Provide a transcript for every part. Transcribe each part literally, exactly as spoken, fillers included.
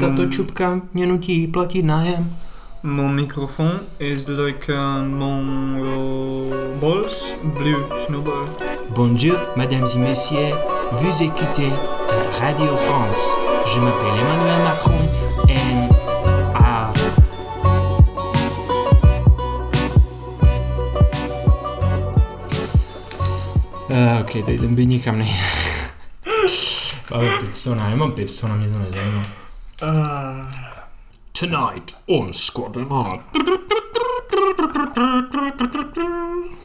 Tato čupka mě nutí platit nájem. Mon microphone is like uh, mon uh, balls blue snowball. Bonjour, mesdames et messieurs, vous écoutez Radio France. Je m'appelle Emmanuel Macron and ah. Uh, ok, teď ten by nikam nejde. Máme Pipsona, nemám Pipsona, mě to nezajímá. Uh. Tonight on Squad and Heart.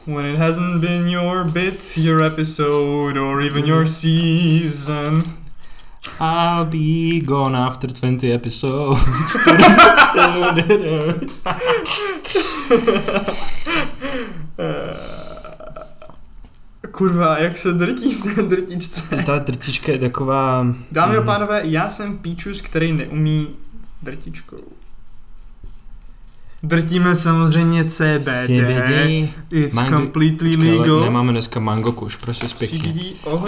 When it hasn't been your bit, your episode, or even your season. I'll be gone after twenty episodes. Kurva, jak se drtí v té drtičce. Ta drtička je taková... Dámy a pánové, já jsem píčus, který neumí drtičkou. Drtíme samozřejmě C B D. C B D. It's mango, completely počkej, legal. Nemáme dneska mango kuš, prostě zpěkně.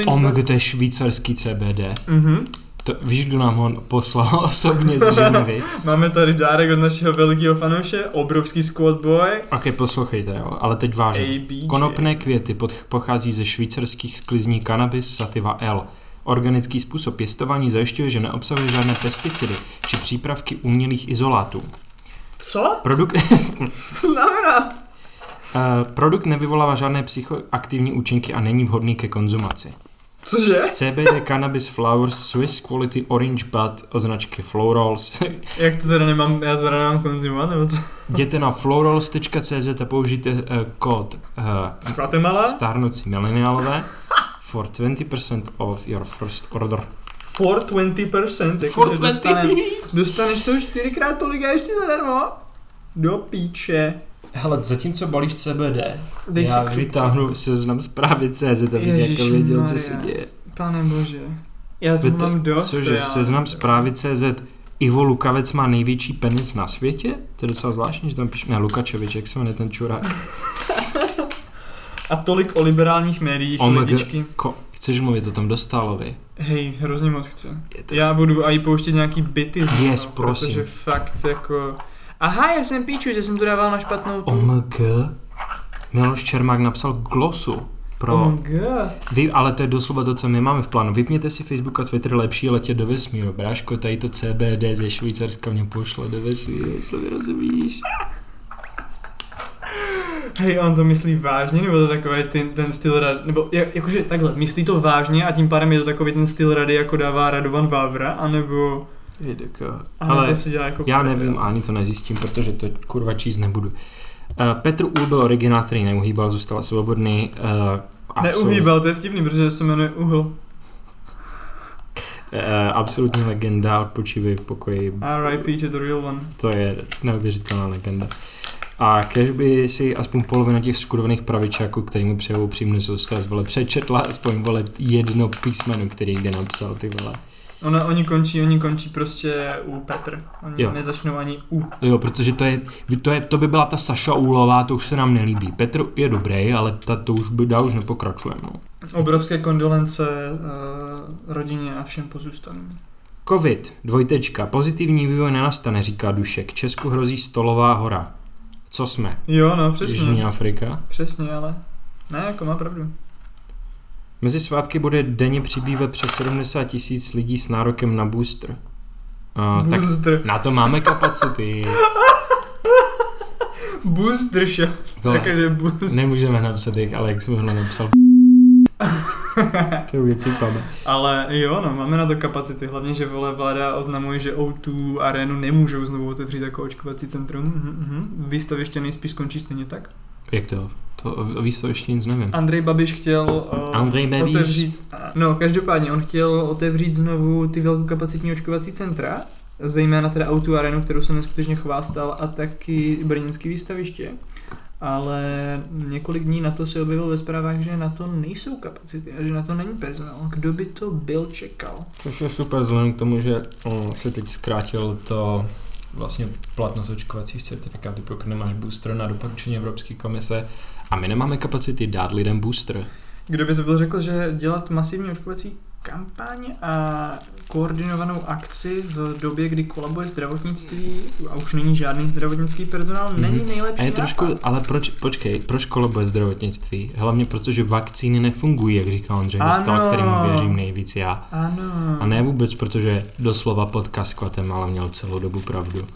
Omega, to je švýcarský C B D. Mm-hmm. To, víš, kdo nám ho poslal osobně z Ženevy? Máme tady dárek od našeho velkého fanouše, obrovský squad boy. Ok, poslouchejte, jo, ale teď vážně. Konopné květy pod, pochází ze švýcarských sklizní cannabis sativa L. Organický způsob pěstování zajišťuje, že neobsahuje žádné pesticidy či přípravky umělých izolátů. Co? Produkt... Co znamená? Uh, produkt nevyvolává žádné psychoaktivní účinky a není vhodný ke konzumaci. Cože? C B D Cannabis Flowers Swiss Quality Orange Bud od značky Florals. Jak to teda nemám, já teda nemám konzumovat, nebo co? Jděte na florals tečka cz a použijte uh, kód uh, stárnoucí mileniálové for twenty percent of your first order. For twenty percent? Jako for dostaneš, dvacet Dostaneš to čtyřikrát tolik a ještě zadarmo? Do píče. Hele, zatímco balíš C B D, dej já si vytáhnu Seznam zprávy C Z, abych jako věděl, Maria, co se děje. Pane bože, já to mám dost. Cože, já... Seznam zprávy C Z, Ivo Lukavec má největší penis na světě? To je docela zvláštní, že tam píš, ne, Lukačovič, jak se jmenuje ten čurák. A tolik o liberálních médiích, oh lidičky. Ko, chceš mluvit o tom Dostálovi? Hej, hrozně moc chci. Já z... budu aj pouštět nějaký bity. Yes, no, prosím. Protože fakt jako... Aha, já jsem píču, že jsem to dával na špatnou... O M G? Miloš Čermák napsal glosu pro... O M G? Vy, ale to je doslova to, co my máme v plánu. Vypněte si Facebook a Twitter, lepší letět do vesmíru. Bráško, tady to C B D ze Švýcarska mě pošlo do vesmíru, jestli mi rozumíš. Hej, on to myslí vážně, nebo to takový ten, ten styl rady, nebo jak, jakože takhle, myslí to vážně a tím pádem je to takový ten styl rady, jako dává Radovan Vavra, anebo... Jedeka. Ale jako já nevím, ani to nezjistím, protože to kurva číst nebudu. Uh, Petr Uhl byl originál, který neuhýbal, zůstal svobodný. Uh, neuhýbal, to je vtipný, protože se jmenuje Uhl. Uh, absolutní legenda, odpočívej v pokoji. R I P to the real one. To je neuvěřitelná legenda. A kež by si aspoň polovina těch skurvených pravičáků, který mu přijavou příjemnou zůstat, vole, přečetla aspoň, vole, jedno písmeno, který jde napsal, ty vole. Ona, oni končí, oni končí prostě u Petr. Oni jo. Nezačnou ani u. Jo, protože to je, to je, to by byla ta Saša Uhlová, to už se nám nelíbí. Petr je dobrý, ale ta, to už by, dá už nepokračujeme. No. Obrovské kondolence uh, rodině a všem pozůstalým. Covid, dvojtečka, pozitivní vývoj nenastane, říká Dušek. Česku hrozí stolová hora. Co jsme? Jo, no, přesně. Jižní Afrika? Přesně, ale ne, jako má pravdu. Mezi svátky bude denně přibývat přes sedmdesát tisíc lidí s nárokem na booster. Uh, booster. Tak na to máme kapacity. Booster shot. Takže booster. Nemůžeme napsat jich, ale jak jsem ho napsal. To vypípáme. Ale jo, no, máme na to kapacity. Hlavně, že vole vláda oznamuje, že O dva arénu nemůžou znovu otevřít jako očkovací centrum. Uh, uh, uh. Výstaviště nejspíš skončí stejně tak. Jak to? To o výstavišti nic nevím. Andrej Babiš chtěl uh, Andrej Babiš. otevřít... No, každopádně, on chtěl otevřít znovu ty velkokapacitní očkovací centra, zejména teda O dva arenu, kterou jsem neskutečně chvástal, a taky brněnské výstaviště. Ale několik dní na to se objevil ve zprávách, že na to nejsou kapacity a že na to není personál. Kdo by to byl čekal? Což je super, vzhledem k tomu, že on se teď zkrátil to... vlastně platnost očkovacích certifikátů, pokud nemáš booster, na doporučení Evropské komise, a my nemáme kapacity dát lidem booster. Kdo by to byl řekl, že dělat masivní očkovací kampaň a koordinovanou akci v době, kdy kolabuje zdravotnictví a už není žádný zdravotnický personál, mm-hmm. není nejlepší. A je trošku, ale proč, počkej, proč kolabuje zdravotnictví? Hlavně proto, že vakcíny nefungují, jak říká Ondřej Dostál, kterým věřím nejvíc já. Ano. A ne vůbec, protože doslova podcast s Guatemala měl celou dobu pravdu.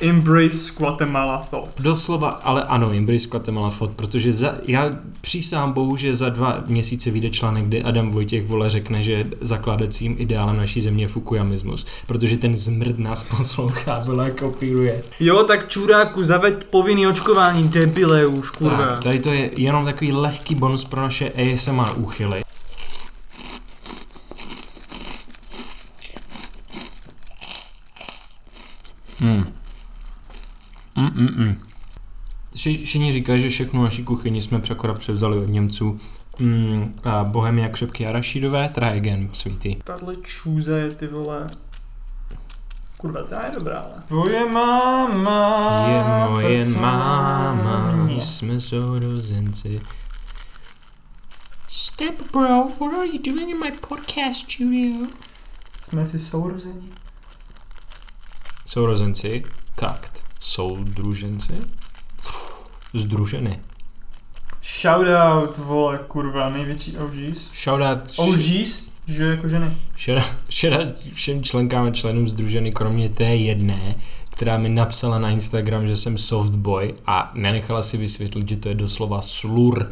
Embrace Guatemala thought. Doslova, ale ano, Embrace Guatemala thought, protože za, já přísám bohu, že za dva měsíce vyjde článek, kde Adam Vojtěch Vole řekne, že zakládacím ideálem naší země je fukuyamismus, protože ten zmrd nás poslouchá, Vole kopíruje. Jo, tak čuráku, zaveď povinný očkování, debile už, kurva. Tak, tady to je jenom takový lehký bonus pro naše A S M R úchyly. Hmm. Mm-mm. Všichni říkají, že všechnu naši kuchyni jsme překora převzali od Němců. Mm, a Bohemia, křepky a rašídové, try again, svítí. Tato čůza je, ty vole... Kurva, ta je dobrá, ale... Tvoje máma... Je moje máma, jsme sourozenci. Step bro, what are you doing in my podcast studio? Jsme si sourození. Sourozenci, kakt. Soudruženci? Združeny. Shoutout, vole, kurva, největší O Gs. Shoutout. O Gs, že jako ženy. Shoutout všem členkám a členům Združeny, kromě té jedné, která mi napsala na Instagram, že jsem softboy a nenechala si vysvětlit, že to je doslova slur.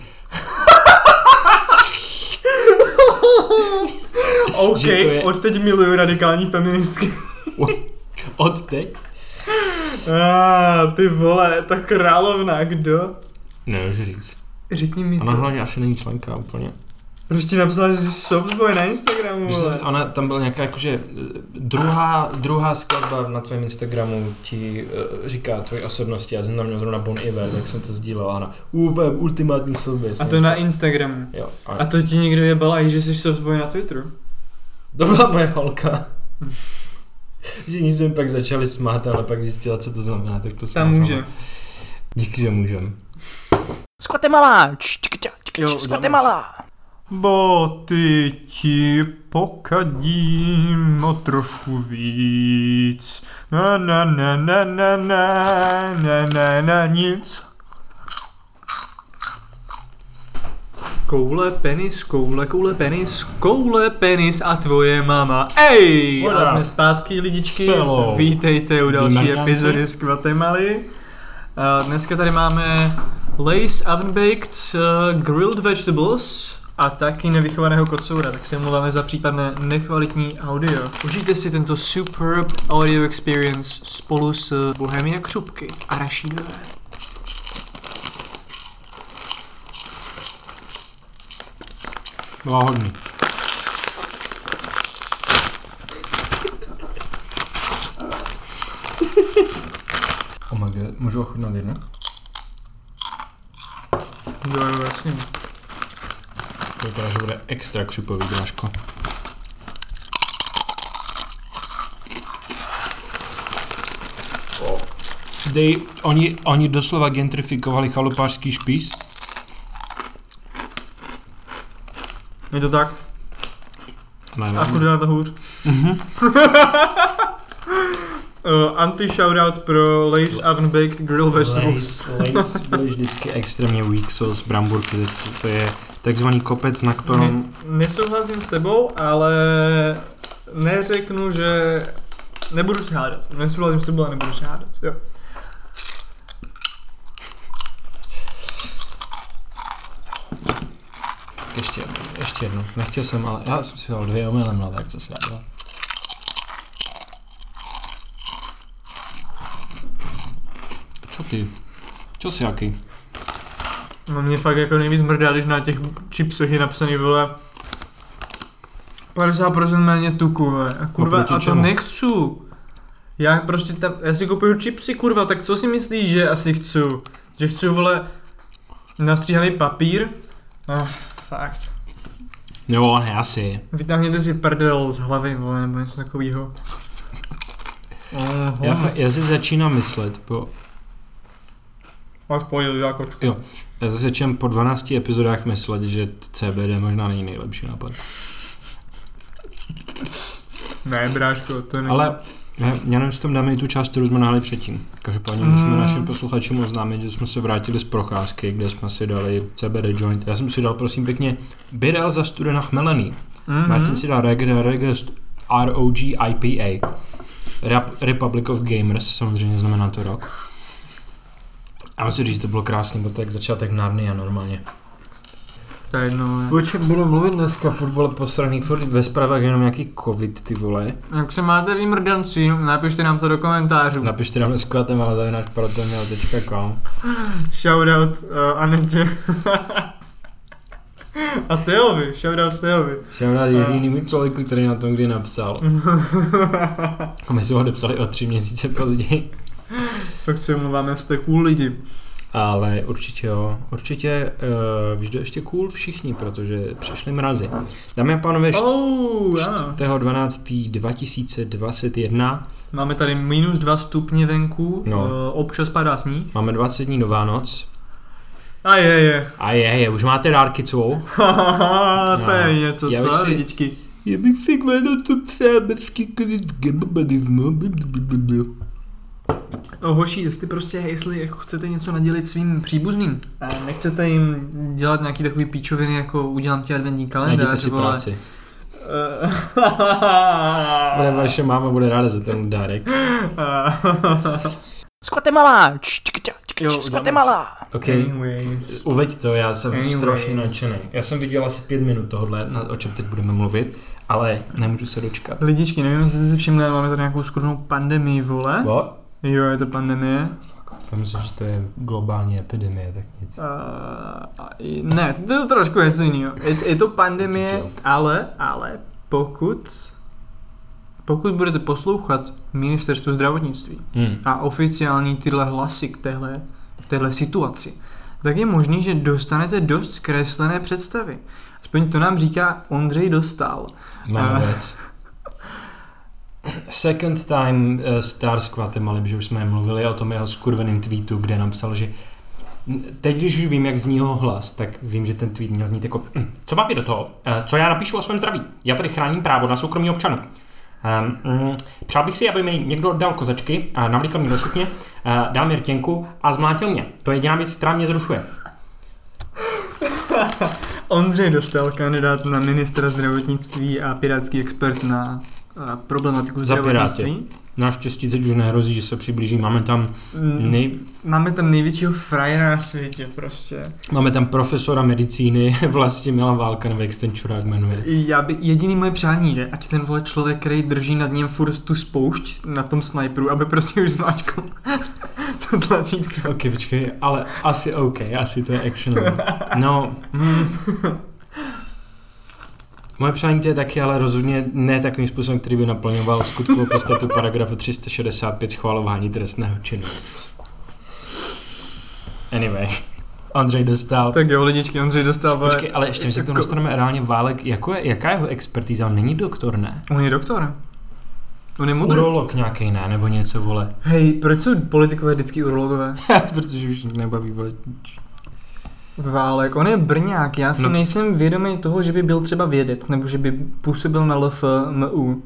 OK, je... odteď miluju radikální feministky. Odteď? Ah, ty vole, ta královna, kdo? Nemůžu říct. Řekni mi to. Ona hlavně asi není členka úplně. Proč ti napsala, že jsi softboy na Instagramu, vole? Ona tam byla nějaká jakože druhá, druhá skladba na tvém Instagramu ti uh, říká tvoji osobnosti. Já jsem tam měl zrovna Bon Iver, tak jsem to sdílel. Ona úplně ultimátní softboy. A to na Instagramu. Jo. Ale... A to ti někdo jebala i, že jsi softboy na Twitteru? To byla moje holka. Že nic jsme pak začali smát, ale pak zjistila, co to znamená, tak to smát. Tam můžem. Díky, že můžem. Skvate malá! Skvate malá! Boty ti pokadím o trošku víc. Na na na na na na na na na nic. Koule, penis, koule, koule, penis, koule, penis a tvoje mama. Ej! A jsme zpátky, lidičky. Hello. Vítejte u další epizody z Guatemaly. Dneska tady máme Lace Oven Baked uh, Grilled Vegetables a taky nevychovaného kocoura, tak se omlouváme za případné nekvalitní audio. Užijte si tento superb audio experience spolu s Bohemia křupky a rašídové. Byla hodný. Oh my god, můžu ochutnat jedno? Jo, jo, jasně. To vypadá, že bude extra křupový, drážko. Oh. Dej, oni, oni doslova gentrifikovali chalupářský špíz. Je to tak? Ne, ne, a chudána to hůř. Mm-hmm. uh, Anti-shoutout pro Lace Oven Baked Grilled Vegetables. Lace, Lace byly vždycky extrémně weak sauce bramburky, to je takzvaný kopec, na kterém... Ne, nesouhlasím s tebou, ale neřeknu, že nebudu se hádat. Nesouhlasím s tebou, ale nebudu se hádat. Jo. Ještě, ještě jednu. Nechtěl jsem, ale já jsem si dal dvě omylem, ale tak co si dá. Co ty? Co si jaký? No mě fakt jako nejvíc mrdá, když na těch chipsech je napsaný, vole, padesát procent méně tuku, vole. A kurva, a to čemu? Nechci. Já prostě tam, já si kupuju chipsy, kurva, tak co si myslíš, že asi chci? Že chci, vole, nastříhaný papír? Ach. Fakt. Jo, ne, asi. Vytáhněte si prdel z hlavy, vole, nebo něco takovýho. Uh, já, já si začínám myslet po... Máš pojď, já kočku. Jo, já si začínám po dvanácti epizodách myslet, že C B D možná není nejlepší nápad. Ne, bráško, to není. Ale já, já nevím, že tam dáme i tu část, kterou jsme nahli předtím. Každopádně mm. musíme našim posluchačům oznámit, že jsme se vrátili z procházky, kde jsme si dali C B D joint. Já jsem si dal, prosím pěkně, bydel za studena chmelený. Mm-hmm. Martin si dal reggae, reggae, R O G I P A. Republic of Gamers, samozřejmě znamená to rok. A musím říct, to bylo krásný, byl tak začátek Narnia normálně. O čem budu mluvit dneska, furt vole posraný, furt ve zprávách jenom nějaký covid, ty vole. Jak se máte výmrdancí, napište nám to do komentářů. Napište nám dneska téma na zavináč protonmail tečka com. Shoutout uh, Anetě. A Teovi, shoutout Teovi. Shoutout jediným člověku, který na tom kdy napsal. A my jsme ho dopsali o tři měsíce později. Fakt se omluváme, jste cool lidi. Ale určitě jo, určitě uh, vždy ještě cool všichni, protože přišly mrazy. Dámy a pánové, oh, čtvrtého prosince dva tisíce dvacet jedna. Máme tady minus dva stupně venku, no. uh, občas padá sníh. Máme dvacet dní do Vánoc. A je, je. A je, je, už máte dárky, co? Hahaha, to je něco, co, lidičky? Já bych si kvědal to psáberský kryt gebabadivno. Hoši, jestli prostě, jestli jako chcete něco nadělit svým příbuzným a nechcete jim dělat nějaký takový píčoviny, jako udělám ti adventní kalendář. Najděte si vole. Práci. Bude vaše máma bude ráda za ten dárek. Skvate malá! Skvate malá! Ok, uveď to, já jsem Anyways. strašně nadšený. Já jsem viděl asi pět minut tohle, o čem teď budeme mluvit. Ale nemůžu se dočkat. Lidičky, nevím, jestli jste si všimli, máme tady nějakou skurnou pandemii, vole. What? Jo, je to pandemie. Fakt, myslím, že to je globální epidemie, tak nic. Uh, ne, to je trošku něco jiného. Je, je to pandemie, ale, ale pokud, pokud budete poslouchat ministerstvo zdravotnictví hmm. a oficiální tyhle hlasy k téhle, k téhle situaci, tak je možný, že dostanete dost zkreslené představy. Aspoň to nám říká Ondřej Dostál. Manovec. Second time uh, star s Guatemalem, že už jsme mluvili o tom jeho skurveným tweetu, kde napsal, že teď, když už vím, jak zní jeho hlas, tak vím, že ten tweet měl znít jako co mám je do toho? Uh, co já napíšu o svém zdraví? Já tady chráním právo na soukromí občanů. Um, um, přál bych si, aby mi někdo dal kozačky, uh, navlíkl mě do šutně, uh, dal mi rtěnku a zmlátil mě. To je jediná věc, která mě zrušuje. Ondřej Dostal, kandidát na ministra zdravotnictví a pirátský expert na a problematiku zdravotnictví. Naštěstí teď už nehrozí, že se přiblíží. Máme tam nej... Máme tam největšího frajera na světě prostě. Máme tam profesora medicíny, vlastně Milan Válka, nebo jak se ten čurák jmenuje. Já by, jediný moje přání je, ať ten vole člověk, který drží nad ním furt tu spoušť na tom snajperu, aby prostě už zmáčkal to tlačítko. Ok, počkej, ale asi ok, asi to je actionové. No, hmm. Moje přání to je taky, ale rozhodně ne takovým způsobem, který by naplňoval skutkovou podstatu paragrafu tři sta šedesát pět schvalování trestného činu. Anyway, Ondřej Dostál. Tak jo, lidičky, Ondřej Dostál. Ale... Počkej, ale ještě my se k tomu dostaneme reálně válek. Jako je, jaká jeho expertíza? On není doktor, ne? On je doktor. On je mudr. Urolog nějaký, ne? Nebo něco, vole. Hej, proč jsou politikové vždycky urologové? Protože už nebaví, vole... Válek, on je brňák, já si no. nejsem vědomý toho, že by byl třeba vědec, nebo že by působil na L F M U,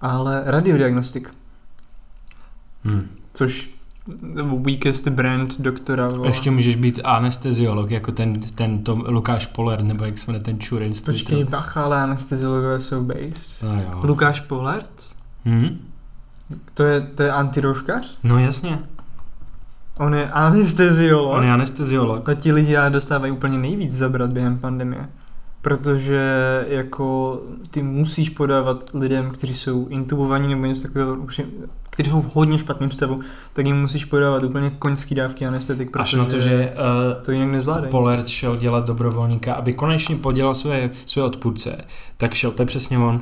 ale radiodiagnostik. Hmm. Což weakest brand doktora. Vole. Ještě můžeš být anesteziolog, jako ten, ten Tom, Lukáš Pollert, nebo jak se jmenuje ten čurin. Počkej, bacha, ale anesteziologové jsou base. No, jo. Lukáš Pollert? Hmm? To je, to je antirouškař? No jasně. On je anesteziolog. On je anesteziolog. A ti lidi dostávají úplně nejvíc zabrat během pandemie. Protože jako ty musíš podávat lidem, kteří jsou intubovaní nebo něco takového, kteří jsou v hodně špatném stavu, tak jim musíš podávat úplně koňský dávky anestetik, protože až na to, že uh, to jinak nezvládají. Pollert šel dělat dobrovolníka, aby konečně podělal své, své odpůrce, tak šel, to je přesně on.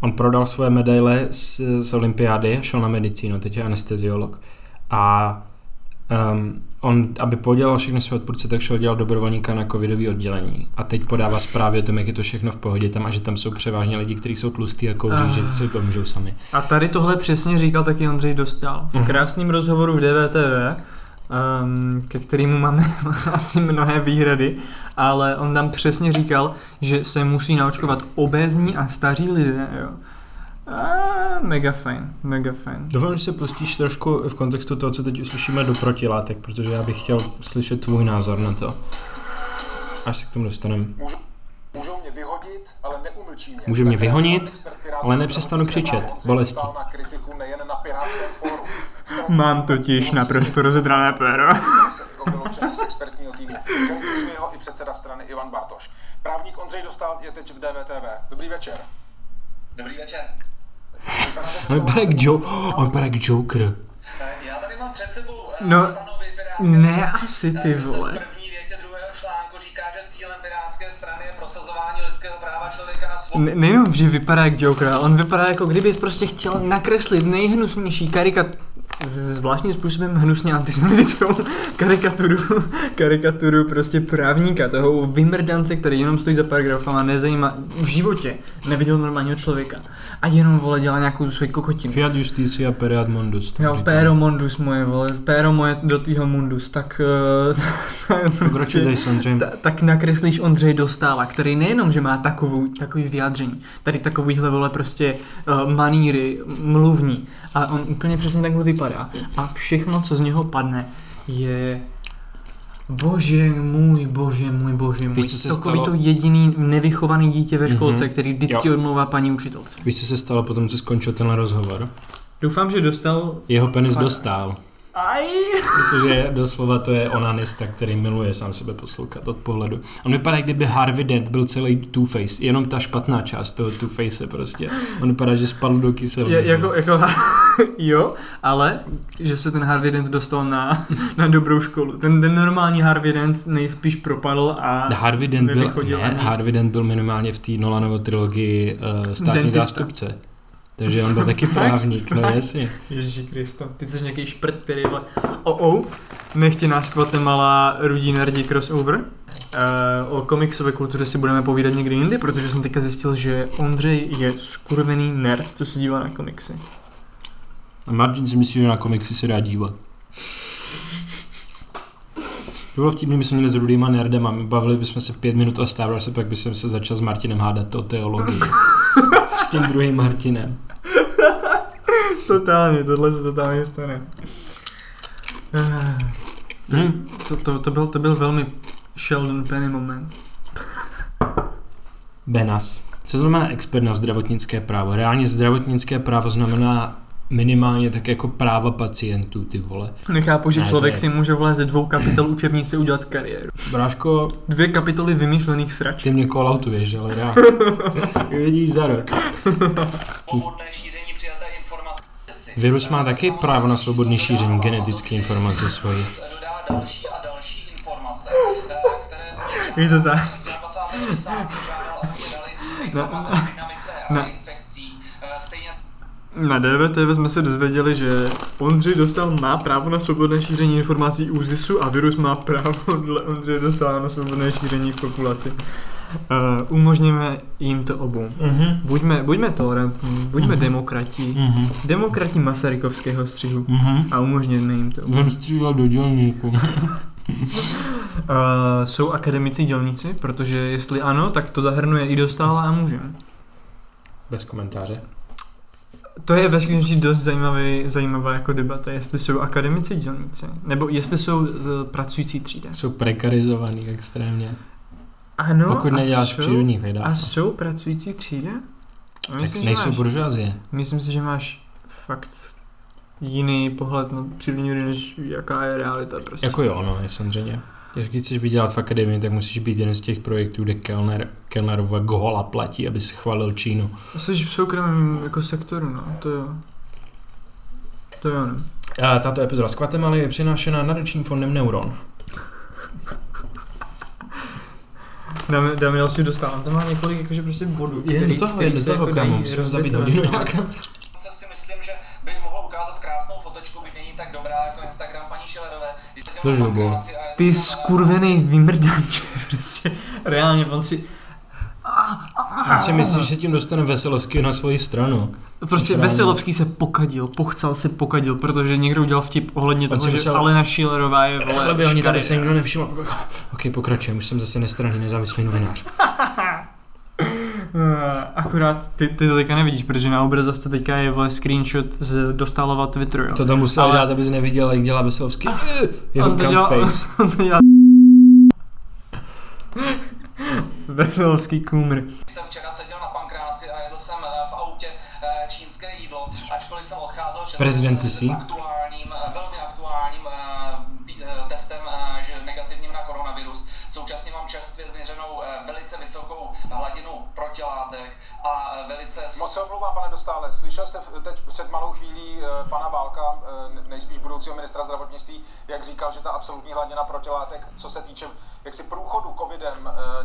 On prodal svoje medaile z, z olympiády, šel na medicínu, teď je anesteziolog. A Um, on, aby podělal všechny své odpůrce, tak šel dělat dobrovolníka na covidový oddělení a teď podává zprávy o tom, jak je to všechno v pohodě tam a že tam jsou převážně lidi, kteří jsou tlustí a kouří, a... že si to můžou sami. A tady tohle přesně říkal taky Ondřej Dostál v krásném uh-huh. rozhovoru v D V T V, um, ke kterému máme asi mnohé výhrady, ale on tam přesně říkal, že se musí naočkovat obézní a staří lidé, jo. A mega fajn, mega fajn. Dovolím, že se pustíš trošku v kontextu toho, co teď uslyšíme, do protilátek, protože já bych chtěl slyšet tvůj názor na to. Až se k tomu dostaneme. Můžou mě vyhodit, ale neumlčí mě. Můžou mě vyhonit, ale nepřestanu křičet. Bolesti. Mám totiž naprosto rozedrané péro. I předseda strany Ivan Bartoš. Právník Ondřej Dostál je teď v D V T V. Dobrý večer. Dobrý večer. On vypadá jak jo- on vypadá jak Joker. Já tady mám před sebou no, stanovy Pirátské strany. Ne asi ty vole. V první větě druhého článku říká, že cílem Pirátské strany je prosazování lidského práva člověka na svobodu. Ne, nejenom, že vypadá jak Joker, on vypadá jako kdyby prostě chtěl nakreslit nejhnusnější karikaturu. Zvláštním způsobem hnusně antisemitickou karikaturu, karikaturu prostě právníka, toho vymrdance, který jenom stojí za paragrafama, nezajímá, v životě neviděl normálního člověka a jenom, vole, dělá nějakou svoji kokotinu. Fiat justicia pereat mundus. Jo, pero mundus moje, vole, pero moje do týho mundus, tak... prostě, ta, tak nakreslíš Ondřej Dostála, který nejenom, že má takovou, takový vyjádření, tady takovýhle, vole, prostě uh, maníry, mluvní, ale on úplně přesně takhle vypadá a všechno, co z něho padne, je bože můj, bože můj, bože můj. Takový to jediný nevychovaný dítě ve školce, mm-hmm. který vždycky odmluvá paní učitelce. Víš, co se stalo potom, co skončil tenhle rozhovor? Doufám, že dostal... Jeho penis pana. Dostal. Aj. Protože doslova to je onanista, který miluje sám sebe poslouchat od pohledu. On vypadá, kdyby Harvey Dent byl celý Two-Face, jenom ta špatná část toho Two-Face prostě. On vypadá, že spadl do kyseliny. Je, jako, jako, jo, ale že se ten Harvey Dent dostal na, na dobrou školu. Ten, ten normální Harvey Dent nejspíš propadl a Harvey Dent byl, ne, Harvey Dent byl minimálně v té Nolanovo trilogii uh, státní Dentista. Zástupce. Takže on byl taky právník, no jasně. Ježíši Krista, ty jsi nějaký šprt, který je o-o, nechtě nás Guatemala rudí nerdí crossover. Uh, o komiksové kultuře si budeme povídat někdy jindy, protože jsem teďka zjistil, že Ondřej je skurvený nerd, co se dívá na komiksy. A Martin si myslí, že na komiksy se dá dívat. To bylo vtipný, my jsme měli s rudýma nerdem a my bavili bychom se pět minut a stávali se, pak bychom se začal s Martinem hádat o teologii. S tím druhým Martinem. Totálně, tohle se totálně stane. Hmm. To, to, to, byl, to byl velmi Sheldon Penny moment. Benas. Co znamená expert na zdravotnické právo? Reálně zdravotnické právo znamená minimálně tak jako práva pacientů, ty vole. Nechápu, že ne, člověk je... si může vlézt ze dvou kapitol učebnice udělat kariéru. Bráško... Dvě kapitoly vymýšlených sraček. Ty mě kolautuješ, ale já... Vidíš za rok. Virus má taky právo na svobodné šíření genetické informace svojí. Je to tak. Na, na. Na D V T V jsme se dozvěděli, že Ondřej Dostál má právo na svobodné šíření informací ÚZISu a virus má právo dle Ondřeje Dostála na svobodné šíření v populaci. Uh, umožníme jim to obou. Mm-hmm. Buďme, buďme tolerantní, buďme mm-hmm. demokrati, mm-hmm. demokrati Masarykovského střihu mm-hmm. a umožníme jim to obou. Vem střílet do dělníku. Uh, jsou akademici dělníci, protože jestli ano, tak to zahrnuje i Dostála a můžeme. Bez komentáře. To je ve skutečnosti dost zajímavý, zajímavá jako debata, jestli jsou akademici dělníci, nebo jestli jsou uh, pracující třída. Jsou prekarizovaný extrémně. Ano, pokud neděláš v přírodních vědách. A jsou pracující třída? Tak myslím, nejsou buržoazie. Myslím si, že máš fakt jiný pohled na přírodní vědy, než jaká je realita prostě. Jako jo, no, je samozřejmě. Když chceš být dělat v akademii, tak musíš být jeden z těch projektů, kde Kellner, Kellnerova Gohola platí, aby se chvalil Čínu. Jsi v soukromém jako sektoru, no, to jo. To jo, ne. A tato epizoda z Guatemaly je přinášena nadačním fondem Neuron. Dáme, dáme další Dostál, tam má několik jakože prostě bodů, který, je do toho, který je do toho, jako kámo, musím zabít hodinu nějaká. Já si myslím, že by mohl ukázat krásnou fotečku, byť není tak dobrá jako Instagram paní Šilerové. To žubo. Ty skurvený vymrdanče, prostě, reálně, on si... On si myslí, že tím dostane Veselovský na svoji stranu. Prostě Veselovský se pokadil, pochcal se pokadil, protože někdo udělal vtip ohledně toho, že Alena Schillerová je, vole, škaredá. Oni tady se nikdo nevšiml. Ok, pokračujem, už jsem zase nestranný nezávislý novinář. Akorát ty, ty to teďka nevidíš, protože na obrazovce teďka je vole screenshot z Dostálova Twitteru. Jo. To tam musel ale... dát, abys neviděl, jak dělá Veselovský. Jeho cumface. On to dělá... Veselovský kumr. Jsem včera seděl na pankráci a jedl jsem v autě čínské jídlo, ačkoliv jsem odcházel Prezident s aktuálním, velmi aktuálním testem negativním na koronavirus. Současně mám čerstvě změřenou velice vysokou hladinu protilátek a velice... Moc se omlouvám, pane Dostále, slyšel jste teď před malou chvílí pana Válka, nejspíš budoucího ministra zdravotnictví, jak říkal, že ta absolutní hladina protilátek, co se týče jaksi průchodu covidem,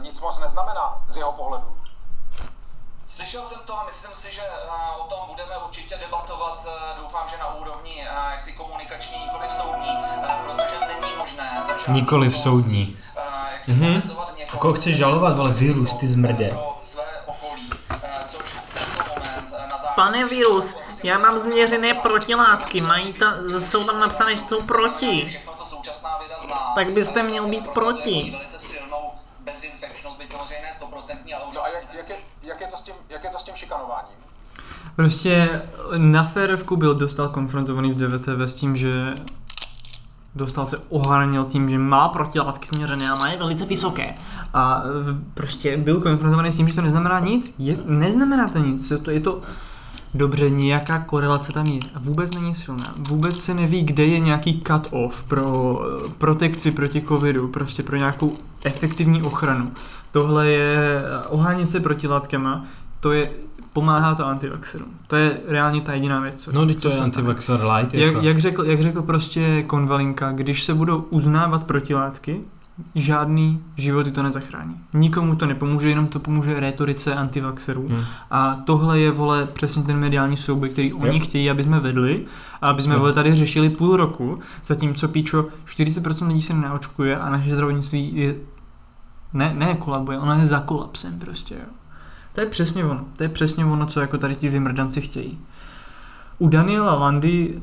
nic moc neznamená z jeho pohledu? Slyšel jsem to a myslím si, že o tom budeme určitě debatovat, doufám, že na úrovni jaksi komunikační, nikoliv soudní, protože není možné zažádat... Nikoliv soudní. Mhm. Koho chceš žalovat, vole, virus, ty zmrde. Pane virus, já mám změřené protilátky, mají ta, jsou tam napsané, že jsou proti. Tak byste měl být proti. No a jak, jak, je, jak, je to s tím, jak je to s tím šikanováním? Prostě na férovku byl Dostál konfrontovaný v D V T V s tím, že Dostál se oharnil tím, že má protilátky směřené a má je velice vysoké. A prostě byl konfrontovaný s tím, že to neznamená nic. Je, neznamená to nic. Je to, je to dobře, nějaká korelace tam je. Vůbec není silná. Vůbec se neví, kde je nějaký cut-off pro protekci proti covidu, prostě pro nějakou efektivní ochranu. Tohle je ohánět se protilátkama, to je, pomáhá to antivaxerům. To je reálně ta jediná věc, co, no, co to je antivaxer light. Jak, jako. jak, řekl, jak řekl prostě Konvalinka, když se budou uznávat protilátky, žádný životy to nezachrání. Nikomu to nepomůže, jenom to pomůže rétorice antivaxerů. Hmm. A tohle je, vole, přesně ten mediální souboj, který oni yep. chtějí, aby jsme vedli a aby jsme, yep. vole, tady řešili půl roku, zatímco, píčo, čtyřicet procent lidí se nenaočkuje a naše zdravotnictví je Ne, ne kolabuje, ona je za kolapsem prostě, jo. To je přesně ono, to je přesně ono, co jako tady ti vymrdanci chtějí. U Daniela Landy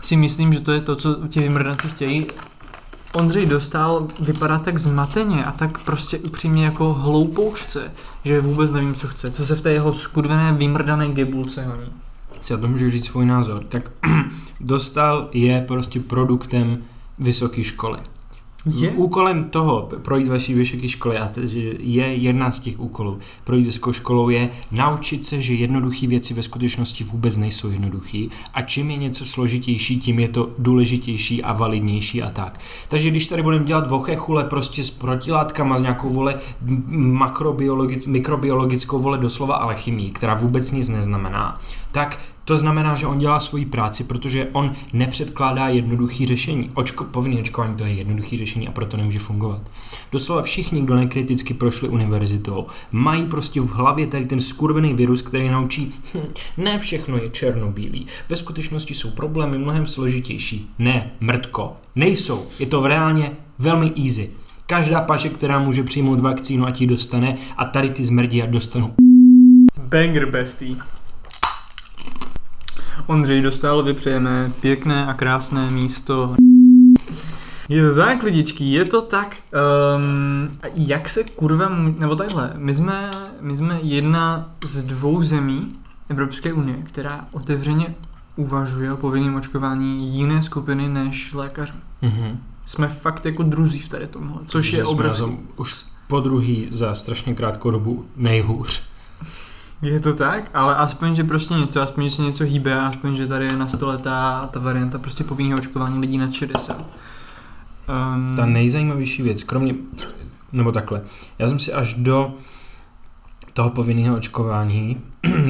si myslím, že to je to, co ti vymrdanci chtějí. Ondřej Dostál vypadá tak zmateně a tak prostě upřímně jako hloupoučce, že vůbec nevím, co chce, co se v té jeho skurvené vymrdané gebulce honí. Já to můžu říct svůj názor, tak Dostál je prostě produktem vysoké školy. Je? Úkolem toho projít vaší vysoké školy, a je jedna z těch úkolů, projít vysokou školou je naučit se, že jednoduché věci ve skutečnosti vůbec nejsou jednoduché a čím je něco složitější, tím je to důležitější a validnější a tak. Takže když tady budeme dělat vochechule prostě s protilátkama, s nějakou vole makrobiologic, mikrobiologickou vole doslova alchymii, která vůbec nic neznamená, tak to znamená, že on dělá svoji práci, protože on nepředkládá jednoduché řešení. Očko, povinné očkování to je jednoduché řešení a proto nemůže fungovat. Doslova všichni, kdo nekriticky prošli univerzitou, mají prostě v hlavě tady ten skurvený virus, který naučí, hm, ne všechno je černobílý. Ve skutečnosti jsou problémy mnohem složitější. Ne, mrtko, nejsou. Je to reálně velmi easy. Každá paše, která může přijmout vakcínu, ať ji dostane a tady ty zmrdí a dostanou. Banger bestie. Ondřej Dostálovi přejeme pěkné a krásné místo. Je záklidičky, je to tak, um, jak se kurva, nebo takhle, my jsme, my jsme jedna z dvou zemí Evropské unie, která otevřeně uvažuje o povinném očkování jiné skupiny než lékařů. Mm-hmm. Jsme fakt jako druzí v tady tomhle, což je obrovský. Už po druhý za strašně krátkou dobu nejhůř. Je to tak, ale aspoň, že prostě něco, aspoň, že se něco hýbe, aspoň, že tady je na sto let ta varianta prostě povinného očkování lidí nad šedesát. Um... Ta nejzajímavější věc, kromě, nebo takhle, já jsem si až do toho povinného očkování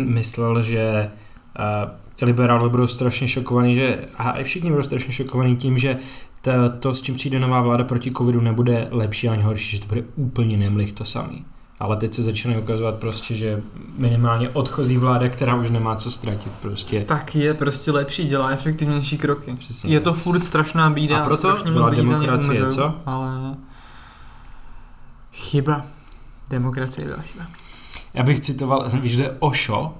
myslel, že uh, liberáli budou strašně šokovaní, že a všichni budou strašně šokovaní tím, že to, to, s čím přijde nová vláda proti covidu, nebude lepší ani horší, že to bude úplně nemlich to samý. Ale teď se začínají ukazovat prostě, že minimálně odchozí vláda, která už nemá co ztratit prostě. Tak je prostě lepší, dělá efektivnější kroky. Přesně. Je to furt strašná bída. A proto byla demokracie, umřou, co? Ale chyba. Demokracie byla chyba. Já bych citoval, já jsem víš, že je Osho.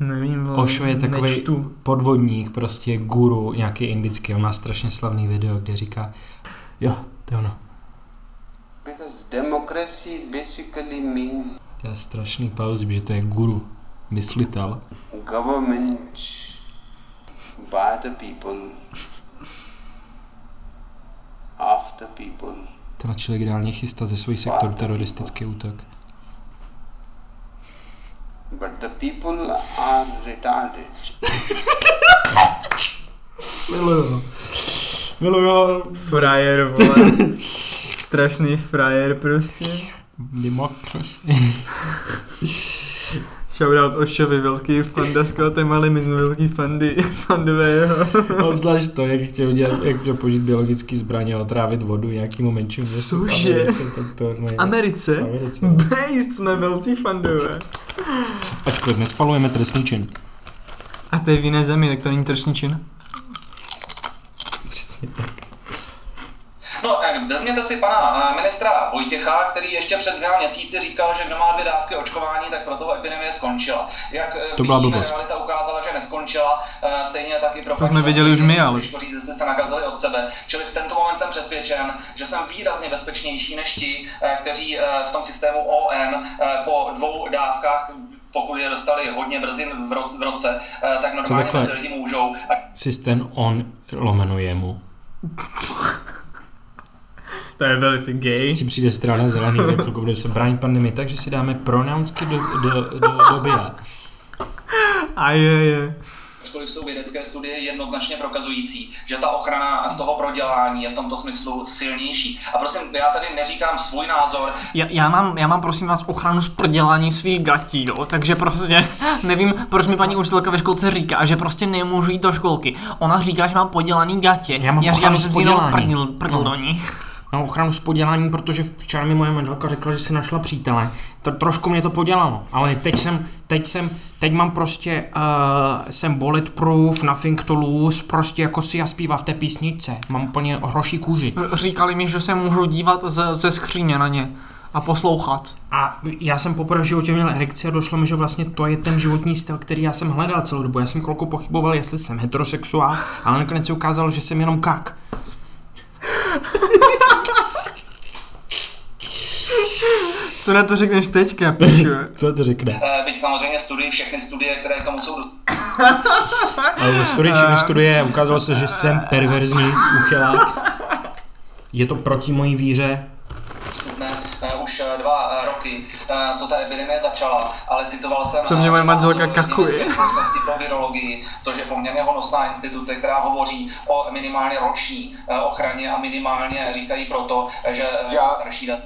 Nevím, Osho je takový nečtu. Podvodník, prostě guru, nějaký indický. On má strašně slavný video, kde říká, jo, to je ono. Because democracy basically means To je strašný pauzy, že to je guru, myslitel. Government by the people, of the people. Ten člověk ideálně chystá ze svých sektorů teroristický útok. But the people are retarded. Miluju. Miluju. Frajer, vole. Strašný frajer prostě. Demokraš. Shoutout Ošovi, velký fanda s Guatemala, my jsme velký fandy, fandového. Obzvlášť to, jak chtěl udělat, jak chtěl použít biologické zbraně a otrávit vodu nějakým menším městu. Cože? V Americe? V Americe? Bejst, jsme velcí fandové. Ačkoliv neschvalujeme trestný čin. A to je v jiné zemi, tak to není trestný čin? Přesně tak. No, vezměte si pana ministra Vojtěcha, který ještě před dvěma měsíci říkal, že kdo má dvě dávky očkování, tak pro toho epidemie skončila. Jak vidíme, realita ukázala, že neskončila, stejně tak i pro... To jsme viděli už my, ale... Říct, jsme se nakazili od sebe. Čili v tento moment jsem přesvědčen, že jsem výrazně bezpečnější než ti, kteří v tom systému O N po dvou dávkách, pokud je dostali hodně brzy v roce, tak normálně mezi lidi můžou... Systém on lomenuje mu. To je velice gay. Když přijde strana zelený, za chvilku bude se bránit pandemii, takže si dáme pronounsky do, do, do, do bíla. A je, je. Ačkoliv jsou vědecké studie jednoznačně prokazující, že ta ochrana z toho prodělání je v tomto smyslu silnější. A prosím, já tady neříkám svůj názor. Já, já, mám, já mám, prosím vás, ochranu z prodělání svých gatí, jo? Takže prostě nevím, proč mi paní učitelka ve školce říká, že prostě nemůžu jít do školky. Ona říká, že mám podělaný gatě. Já mám já ochranu z prodělání. Na ochranu s poděláním, protože včera mi moje manželka řekla, že si našla přítele. To, trošku mě to podělalo, ale teď jsem, teď jsem, teď mám prostě, uh, jsem bulletproof, nothing to lose, prostě jako si já zpívá v té písničce. Mám úplně hroší kůži. Říkali mi, že se můžu dívat ze, ze skříně na ně a poslouchat. A já jsem poprvé v životě měl erekci a došlo mi, že vlastně to je ten životní styl, který já jsem hledal celou dobu. Já jsem kolko pochyboval, jestli jsem heterosexuál, ale nakonec se ukázalo, že jsem jenom kak. Co na to řekneš teďka, píšu? Co to řekne? Byť samozřejmě studii, všechny studie, které k tomu jsou... Ale studie, všechny studie, ukázalo se, že jsem perverzní uchylák. Je to proti mojí víře. Už dva roky, co ta epidemie začala, ale citoval jsem... Co mě moje manželka kakuje. ...pro virologii, což je poměrně honosná instituce, která hovoří o minimálně roční ochraně a minimálně říkají proto, že Já... starší dat...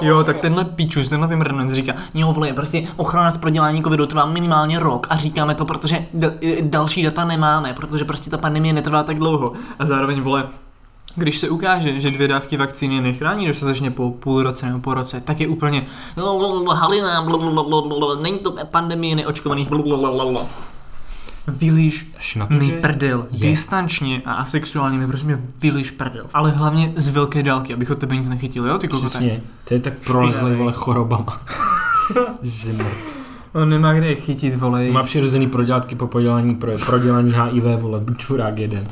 Jo, tak tenhle píčus, tenhle ten mrnec říká, jo vole, prostě ochrana z prodělání covidu trvá minimálně rok a říkáme to, protože d- další data nemáme, protože prostě ta pandemie netrvá tak dlouho a zároveň vole, když se ukáže, že dvě dávky vakcíny nechrání dostatečně po půl roce nebo po roce, tak je úplně halina, není to pandemie neočkovaných, vyliš mi prdel, je. Distančně a asexuálně mi prostě vyliš prdel. Ale hlavně z velké dálky, abych od tebe nic nechytil, jo ty kokote? Přesně, to je tak prolezlej, vole, chorobama. Zmrt. On nemá kde je chytit, vole. Má přirozený prodělátky po prodělání, pro, prodělání H I V, vole, čurák jeden.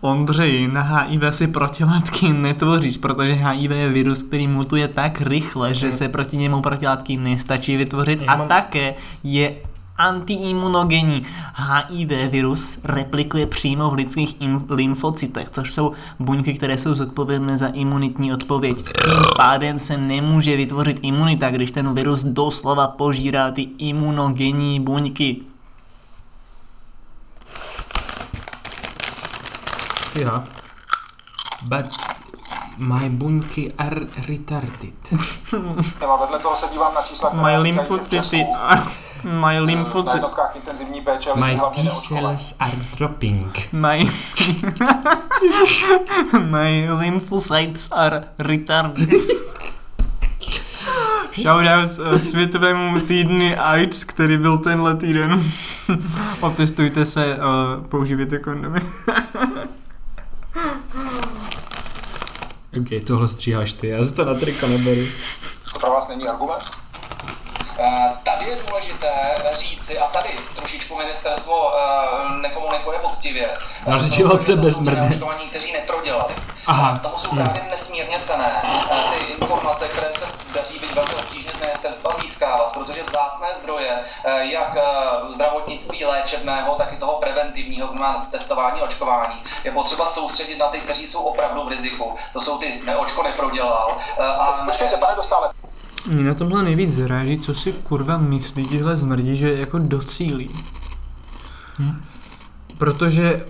Ondřej, na H I V si protilátky netvoříš, protože H I V je virus, který mutuje tak rychle, že se proti němu protilátky nestačí vytvořit a také je... antiimunogenní. H I V virus replikuje přímo v lidských im- lymfocytech, což jsou buňky, které jsou zodpovědné za imunitní odpověď. Tím pádem se nemůže vytvořit imunita, když ten virus doslova požírá ty imunogenní buňky. Yeah. But my buňky are retarded. Vedle toho se dívám na čísla, které my lymfocyty are... My lymfocyty... My T-cells are dropping. My... My lymphocytes are retarded. Shoutout uh, světovému týdny AIDS, který byl tenhle týden. Otestujte se, uh, používajte kondomy. Ok, tohle stříháš ty, já se to na triko neberu. To pro vás není argument? Tady je důležité říci, a tady trošičku ministerstvo nekomunikuje poctivě. No, že od tebe smrdne. Kteří neprodělali. Aha. Tomu jsou právě nesmírně cenné. Ty informace, které se daří být velmi obtížně ministerstva získávat, protože vzácné zdroje, jak zdravotnictví léčebného, tak i toho preventivního, znamená testování, očkování, je potřeba soustředit na ty, kteří jsou opravdu v riziku. To jsou ty, neočko neprodělal. A počkejte, pane Dostále. Mě na tomhle nejvíc zaráží, co si kurva myslí tihle zmrdí, že jako docílí. Hm? Protože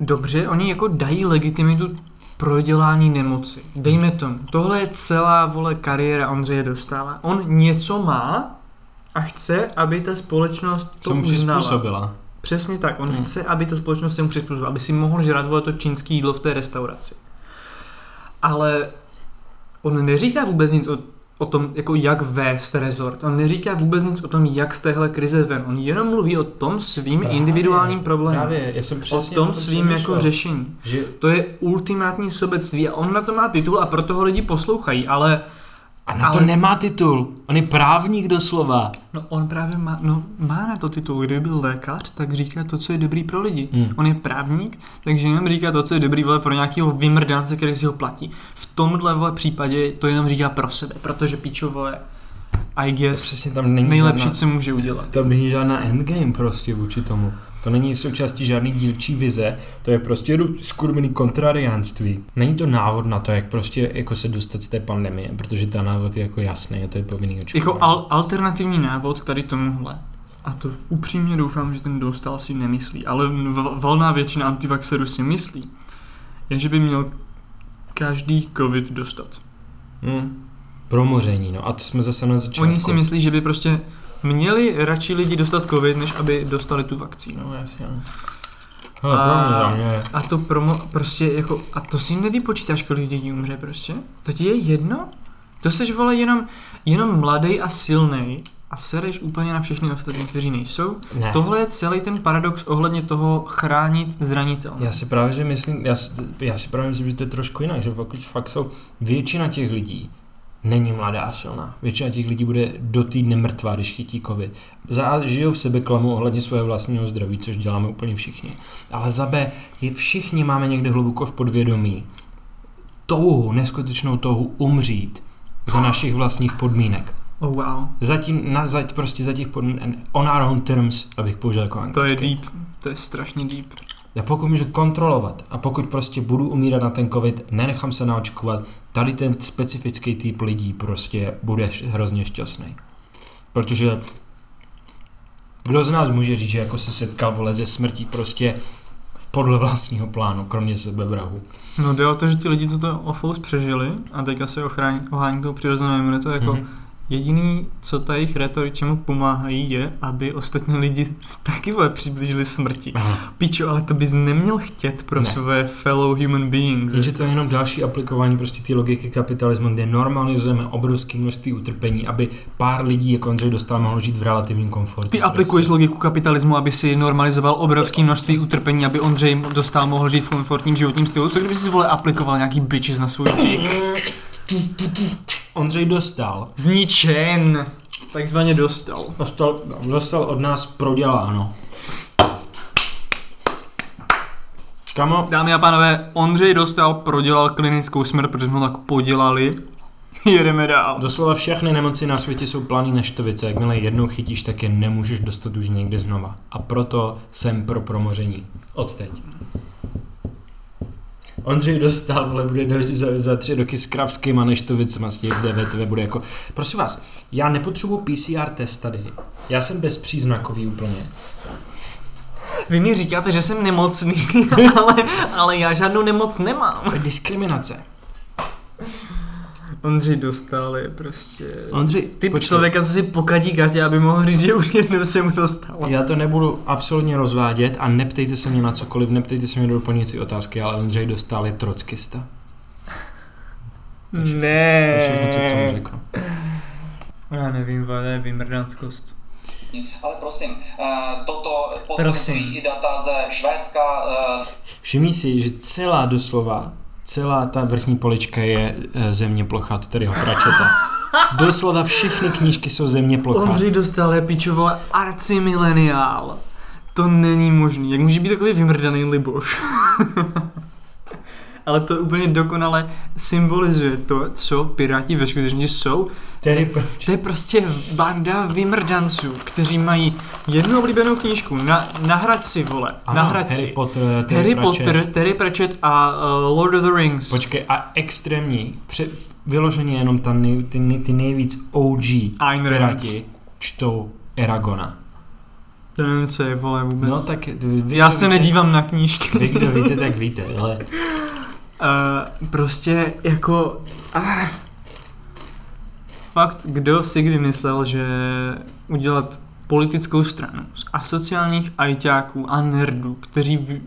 dobře, oni jako dají legitimitu prodělání nemoci. Dejme tomu, tohle je celá, vole, kariéra Ondřeje Dostála. On něco má a chce, aby ta společnost to uznala. Přizpůsobila. Přesně tak, on hmm. chce, aby ta společnost se mu přizpůsobila, aby si mohl žrat, vole, to čínský jídlo v té restauraci. Ale on neříká vůbec nic o, o tom, jako jak vést rezort. On neříká vůbec nic o tom, jak z téhle krize ven. On jenom mluví o tom svým právě, individuálním problémem. Právě, já jsem přesně o tom to svým jako šlo. Řešení. Že... To je ultimátní sobectví a on na to má titul a proto ho lidi poslouchají, ale... A na ale... to nemá titul. On je právník doslova. No on právě má, no, má na to titul. Kdyby byl lékař, tak říká to, co je dobrý pro lidi. Hmm. On je právník, takže jenom říká to, co je dobrý, vole, pro nějakého vymrdance, který si ho platí. V tomhle, vole, případě to jenom říká pro sebe, protože píčo, vole, I guess, přesně, tam není nejlepší, žádná, co může udělat. Tam není žádná endgame prostě vůči tomu. To není součástí žádný dílčí vize, to je prostě skurvený kontrariánství. Není to návod na to, jak prostě jako se dostat z té pandemie, protože ta návod je jako jasný a to je povinný očkování. Jako al- alternativní návod k tady tomuhle. A to upřímně doufám, že ten Dostál si nemyslí, ale v- valná většina antivaxerů si myslí, je, že by měl každý covid dostat. Hmm. Promoření, no a to jsme zase na začátku. Oni si myslí, že by prostě... Měli radši lidi dostat covid, než aby dostali tu vakcínu. No jasně. Hele, a, a to promo, prostě jako, a to si nevypočítáš, kolik dětí umře prostě? To ti je jedno? To seš, vole, jenom, jenom mladej a silnej a sereš úplně na všechny ostatní, kteří nejsou. Ne. Tohle je celý ten paradox ohledně toho chránit zranitelné. Já si právě že myslím, já, já si právě myslím, že to je trošku jinak, že pokud fakt jsou většina těch lidí, není mladá a silná. Většina těch lidí bude do týdne mrtvá, když chytí covid. Za A žijou v sebe klamu ohledně svého vlastního zdraví, což děláme úplně všichni. Ale za B je všichni máme někde hluboko v podvědomí touhu, neskutečnou touhu umřít za našich vlastních podmínek. Oh wow. Zatím, na, za, prostě za těch podmínek, on our own terms, abych použil jako anglicky. To je deep, to je strašně deep. A pokud můžu kontrolovat a pokud prostě budu umírat na ten covid, nenechám se naočkovat, tady ten specifický typ lidí prostě bude hrozně šťastný. Protože kdo z nás může říct, že jako se setkal, vole, ze smrtí prostě podle vlastního plánu, kromě sebevrahu. No jde o to, že ti lidi, co to ofous přežili a teďka se ochrání, ohání tou přirozenou imunitou, jako mm-hmm. Jediný, co ta jejich retory čemu pomáhají, je, aby ostatní lidi taky, vole, přiblížili smrti. Aha. Pičo, ale to bys neměl chtět pro ne. své fellow human beings. Jenže to je jenom další aplikování prostě té logiky kapitalismu, kde normalizujeme obrovské množství utrpení, aby pár lidí, jako Ondřej Dostál, mohlo žít v relativním komfortu. Ty prostě aplikuješ logiku kapitalismu, aby si normalizoval obrovské množství utrpení, aby Ondřej Dostál mohl žít v komfortním životním stylu. Co kdyby si, vole, aplikoval nějaký bitches na svůj dík? Ondřej Dostál. Zničen. Takzvaně dostal. Dostal, dostal od nás proděláno. Kamo? Dámy a pánové, Ondřej Dostál prodělal klinickou smrt, protože jsme ho tak podělali. Jedeme dál. Doslova všechny nemoci na světě jsou planý neštovice. Jakmile jednou chytíš, tak je nemůžeš dostat už někde znova. A proto jsem pro promoření. Odteď. Ondřej Dostál, vole, bude do, za, za tři roky s kravskýma neštovicema z těch D V T V bude jako... Prosím vás, já nepotřebuji P C R test tady. Já jsem bezpříznakový úplně. Vy mi říkáte, že jsem nemocný, ale, ale já žádnou nemoc nemám. To je diskriminace. Ondřej Dostál je prostě... Ondřej, typ počkej. Člověka, co si pokadí Katě, aby mohl říct, že už jednou se mu dostala. Já to nebudu absolutně rozvádět a neptejte se mě na cokoliv, neptejte se mě do doplňující otázky, ale Ondřej Dostál je trockista. Tež, ne. To je všechno, co k tomu řeknu. Já nevím, vole, vymrdánskost. Ale prosím, toto potvrzují i data ze Švédska. Všimni si, že celá doslova Celá ta vrchní polička je země plochá, tedy ho pračeta. Doslova všechny knížky jsou země plochá. Ondřej Dostál je, pičo, arcimileniál. To není možný. Jak může být takový vymrdaný Liboš? ale to úplně dokonale symbolizuje to, co Piráti ve skutečnosti jsou. Tedy to je prostě banda vymrdanců, kteří mají jednu oblíbenou knížku, na, nahrad si, vole, ano, nahrad si. Harry Potter, Terry Harry Pratchett. Potter, Terry Pratchett a uh, Lord of the Rings. Počkej, a extrémní, pře- vyloženě jenom ta nej, ty, nej, ty nejvíc O G Piráti čtou Eragona. To nevím, co je, vole, vůbec. No, tak vy, já se víte, nedívám na knížky. Vy, kdo víte, tak víte, ale... Uh, prostě jako... Uh, fakt, kdo si kdy myslel, že udělat politickou stranu z asociálních ajťáků a nerdů, kteří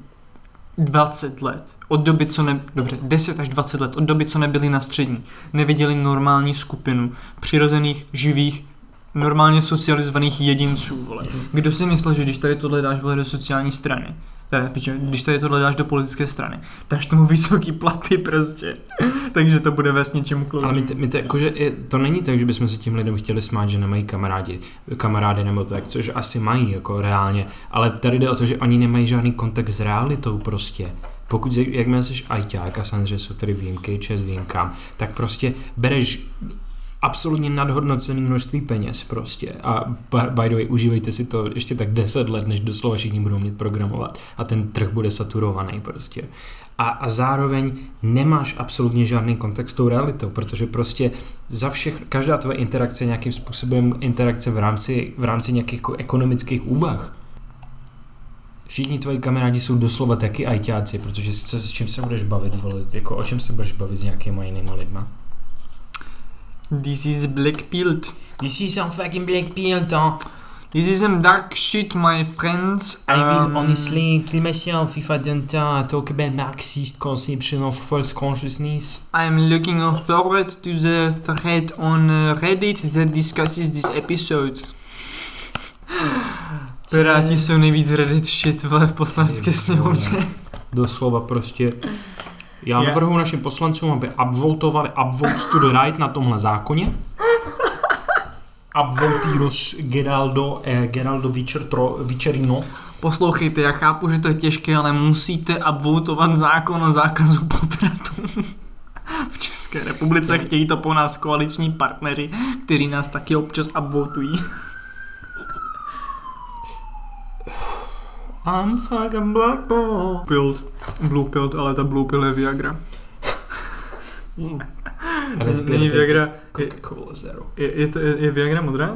dvacet let, od doby, co ne... Dobře, deset až dvacet let, od doby, co nebyli na střední, neviděli normální skupinu přirozených, živých, normálně socializovaných jedinců, vole. Kdo si myslel, že když tady tohle dáš, vole, do sociální strany, teda, když tady tohle dáš do politické strany, dáš tomu vysoký platy prostě, takže to bude vést něčemu kloudným. Ale my te, my te, jakože, to není tak, že bychom se tím lidem chtěli smát, že nemají kamarádi, kamarády nebo tak, což asi mají, jako reálně, ale tady jde o to, že oni nemají žádný kontakt s realitou prostě. Pokud, jakmile jsi ajťák, a samozřejmě jsou tady výjimky, čest výjimkám, tak prostě bereš absolutně nadhodnocený množství peněz prostě. A by the way, užívejte si to ještě tak deset let, než doslova všichni budou mít programovat a ten trh bude saturovaný prostě. A, a zároveň nemáš absolutně žádný kontakt s tou realitou, protože prostě za všechno, každá tvoje interakce nějakým způsobem interakce v rámci, v rámci nějakých ekonomických úvah. Všichni tvoji kamarádi jsou doslova taky ajťáci, protože si, co, s čím se budeš bavit, vole, jako o čem se budeš bavit s nějakýma jinýma lidma. This is black pilled. This is some fucking black pilled, huh? This is some dark shit, my friends. I um, will honestly kill myself if I don't uh, talk about Marxist conception of false consciousness. I'm looking forward to the thread on uh, Reddit that discusses this episode. Piráti jsou nejvíc Reddit shit, vole, v Poslanecké sněmovně. Doslova prostě... Já navrhuji našim poslancům, aby upvotovali upvote to the right na tomhle zákoně. Upvotíros Geraldo, eh, Geraldo Vicertro, Vicerino. Poslouchejte, já chápu, že to je těžké, ale musíte upvotovat zákon o zákazu potratů. V České republice chtějí to po nás koaliční partneři, kteří nás taky občas upvotují. I'm fucking black ball. Pilled. Blue pilled, ale ta blue pill je Viagra. Není Viagra. Coca-Cola Zero. Je, je, to, je, je Viagra modrá?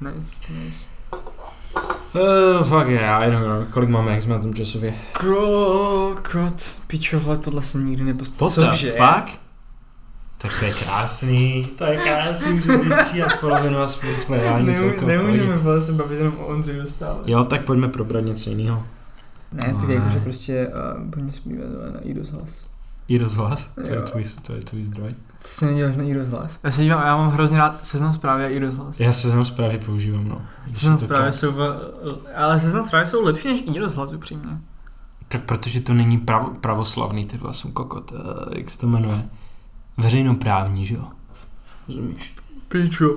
Nice, nice. Uh, fuck yeah, I don't know. Kolik máme, jak jsme na tom časově? Krokot. Pičová, tohle jsem nikdy nepostoval. What the fuck? Tak to je krásný. To je krásný, že vystříhat polovinu a spolu jsme reálně celkově. Nemůžeme se bavit jenom o Ondřeji Dostálovi. Jo, tak pojďme probrat něco jiného. Ne, tak jakože prostě uh, pojďme zpívat na iROZHLAS. iROZHLAS? To je tvůj, to je tvůj zdroj. Ty se nedíváš na iROZHLAS? Já se dívám, já mám hrozně rád Seznam zprávy a iROZHLAS. Já Seznam zprávy používám, no. Seznam zprávy jsou, ale Seznam zprávy jsou lepší než iROZHLAS, upřímně. Tak protože to není prav, pravoslavný, ty vlastně kokot, jak se to jmenuje. Veřejnoprávní, že jo? Rozumíš? Píču.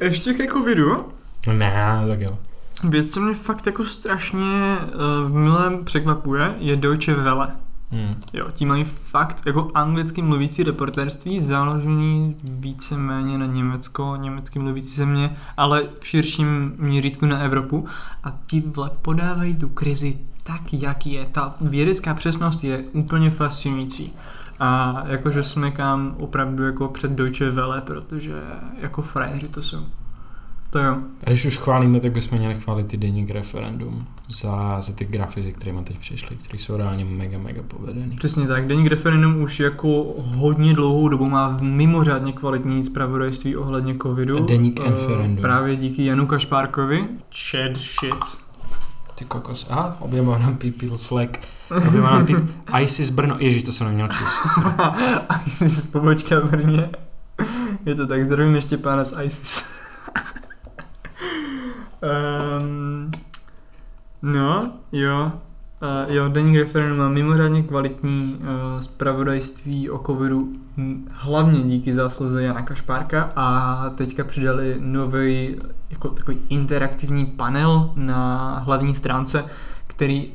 Ještě ke covidu? Ne, tak jo. Věc, co mě fakt jako strašně uh, v milém překvapuje, je Deutsche Welle. Hmm. Jo, ti mají fakt jako anglicky mluvící reportérství, založený víceméně na Německo, německy mluvící země, ale v širším měřítku na Evropu. A ti vle podávají tu krizi tak, jak je. Ta vědecká přesnost je úplně fascinující. A jakože smekám opravdu jako před Deutsche Welle, protože jako frajeři to jsou. To jo. A když už chválíme, tak bychom měli chválit ty Deník Referendum za, za ty grafiky, které mám teď přišly, které jsou reálně mega, mega povedený. Přesně tak. Deník Referendum už jako hodně dlouhou dobu má mimořádně kvalitní zpravodajství ohledně covidu. Deník Referendum. Právě díky Janu Kašpárkovi. Chad shit. Ty kokos. Aha, oběma nám pípil Slack. Oběma nám pípil ISIS Brno. Ježíš, to jsem neměl číst. ISIS, pobočka Brně. Je to tak, zdravím ještě pána z ISIS. um, no, jo. Uh, jo, Deník Referendum má mimořádně kvalitní uh, zpravodajství o covidu, hlavně díky zásluze Jana Kašpárka, a teďka přidali nový jako takový interaktivní panel na hlavní stránce, který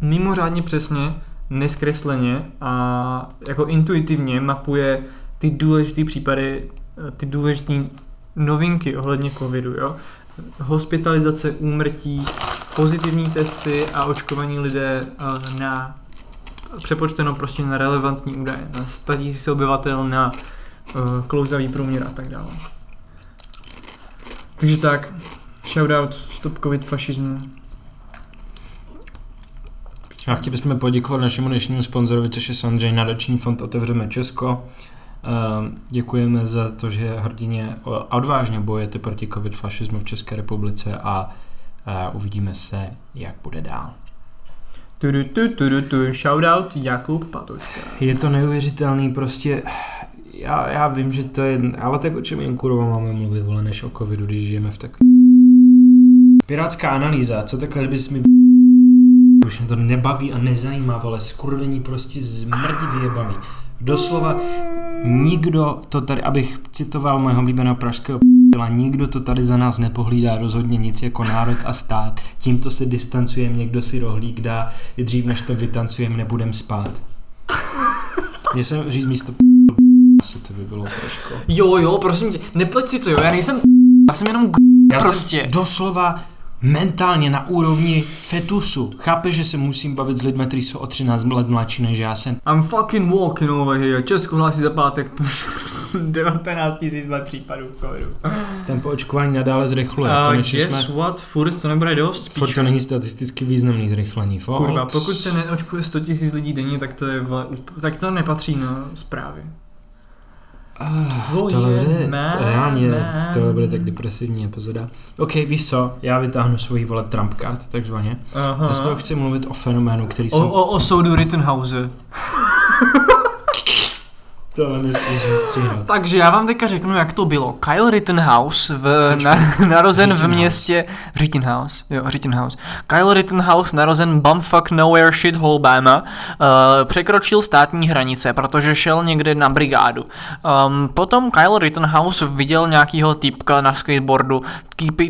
mimořádně přesně neskresleně a jako intuitivně mapuje ty důležité případy, ty důležité novinky ohledně covidu, jo? Hospitalizace, úmrtí, pozitivní testy a očkovaní lidé na přepočteno prostě na relevantní údaje, na statisíce obyvatel, na uh, klouzavý průměr a tak dále. Takže tak, shoutout stop covid fašismu. A chtěli bychom poděkovat našemu dnešnímu sponzorovi, což je samozřejmě nadační fond Otevřeme Česko. Děkujeme za to, že hrdině a odvážně bojujete proti covid fašismu v České republice a uvidíme se, jak bude dál. Tudu, tudu, tudu, shoutout Jakub Patočka. Je to neuvěřitelný, prostě já, já vím, že to je, ale tak o čem jen kurva máme mluvit, vole, než o covidu, když žijeme v takový... Pirátská analýza, co takhle bys mi... Už mě to nebaví a nezajímá, vole, skurvení prostě zmrdí vyjebaný. Doslova nikdo to tady, abych citoval mého oblíbeného pražského p***la, nikdo to tady za nás nepohlídá rozhodně nic jako národ a stát. Tímto se distancujeme, někdo si rohlík dá, dřív než to vytancujeme, nebudem spát. Měl jsem říct místo p***la, to by bylo trošku. Jo, jo, prosím tě, nepleť si to, jo, já nejsem p***, já jsem jenom já prostě. Jsem doslova mentálně na úrovni fetusu. Chápeš, že se musím bavit s lidmi, kteří jsou o třináct let mladší než já jsem. I'm fucking walking over here. Česko hlásí za pátek devatenáct tisíc případů covidu. Tempo očkování nadále zrychluje. Uh, guess jsme... what? Furt to nebude dost. Furt píču. To není statisticky významný zrychlení. Folks. Kurva, pokud se neočkuje sto tisíc lidí denně, tak to, je vla... tak to nepatří na zprávy. Uh, tohle bude, to reálně, tohle bude tak depresivní epizoda. Ok, víš co, já vytáhnu svoji, vole, Trump card, takzvaně. Uh-huh. Já z toho chci mluvit o fenoménu, který o, jsem... O, o soudu Rittenhouse. Tohle nesmíš vystříhat. Takže já vám teďka řeknu, jak to bylo. Kyle Rittenhouse, v, na, narozen Rittenhouse. v městě... Rittenhouse, jo, Rittenhouse. Kyle Rittenhouse, narozen bumfuck nowhere shit Alabama, uh, překročil státní hranice, protože šel někde na brigádu. Um, potom Kyle Rittenhouse viděl nějakýho týpka na skateboardu.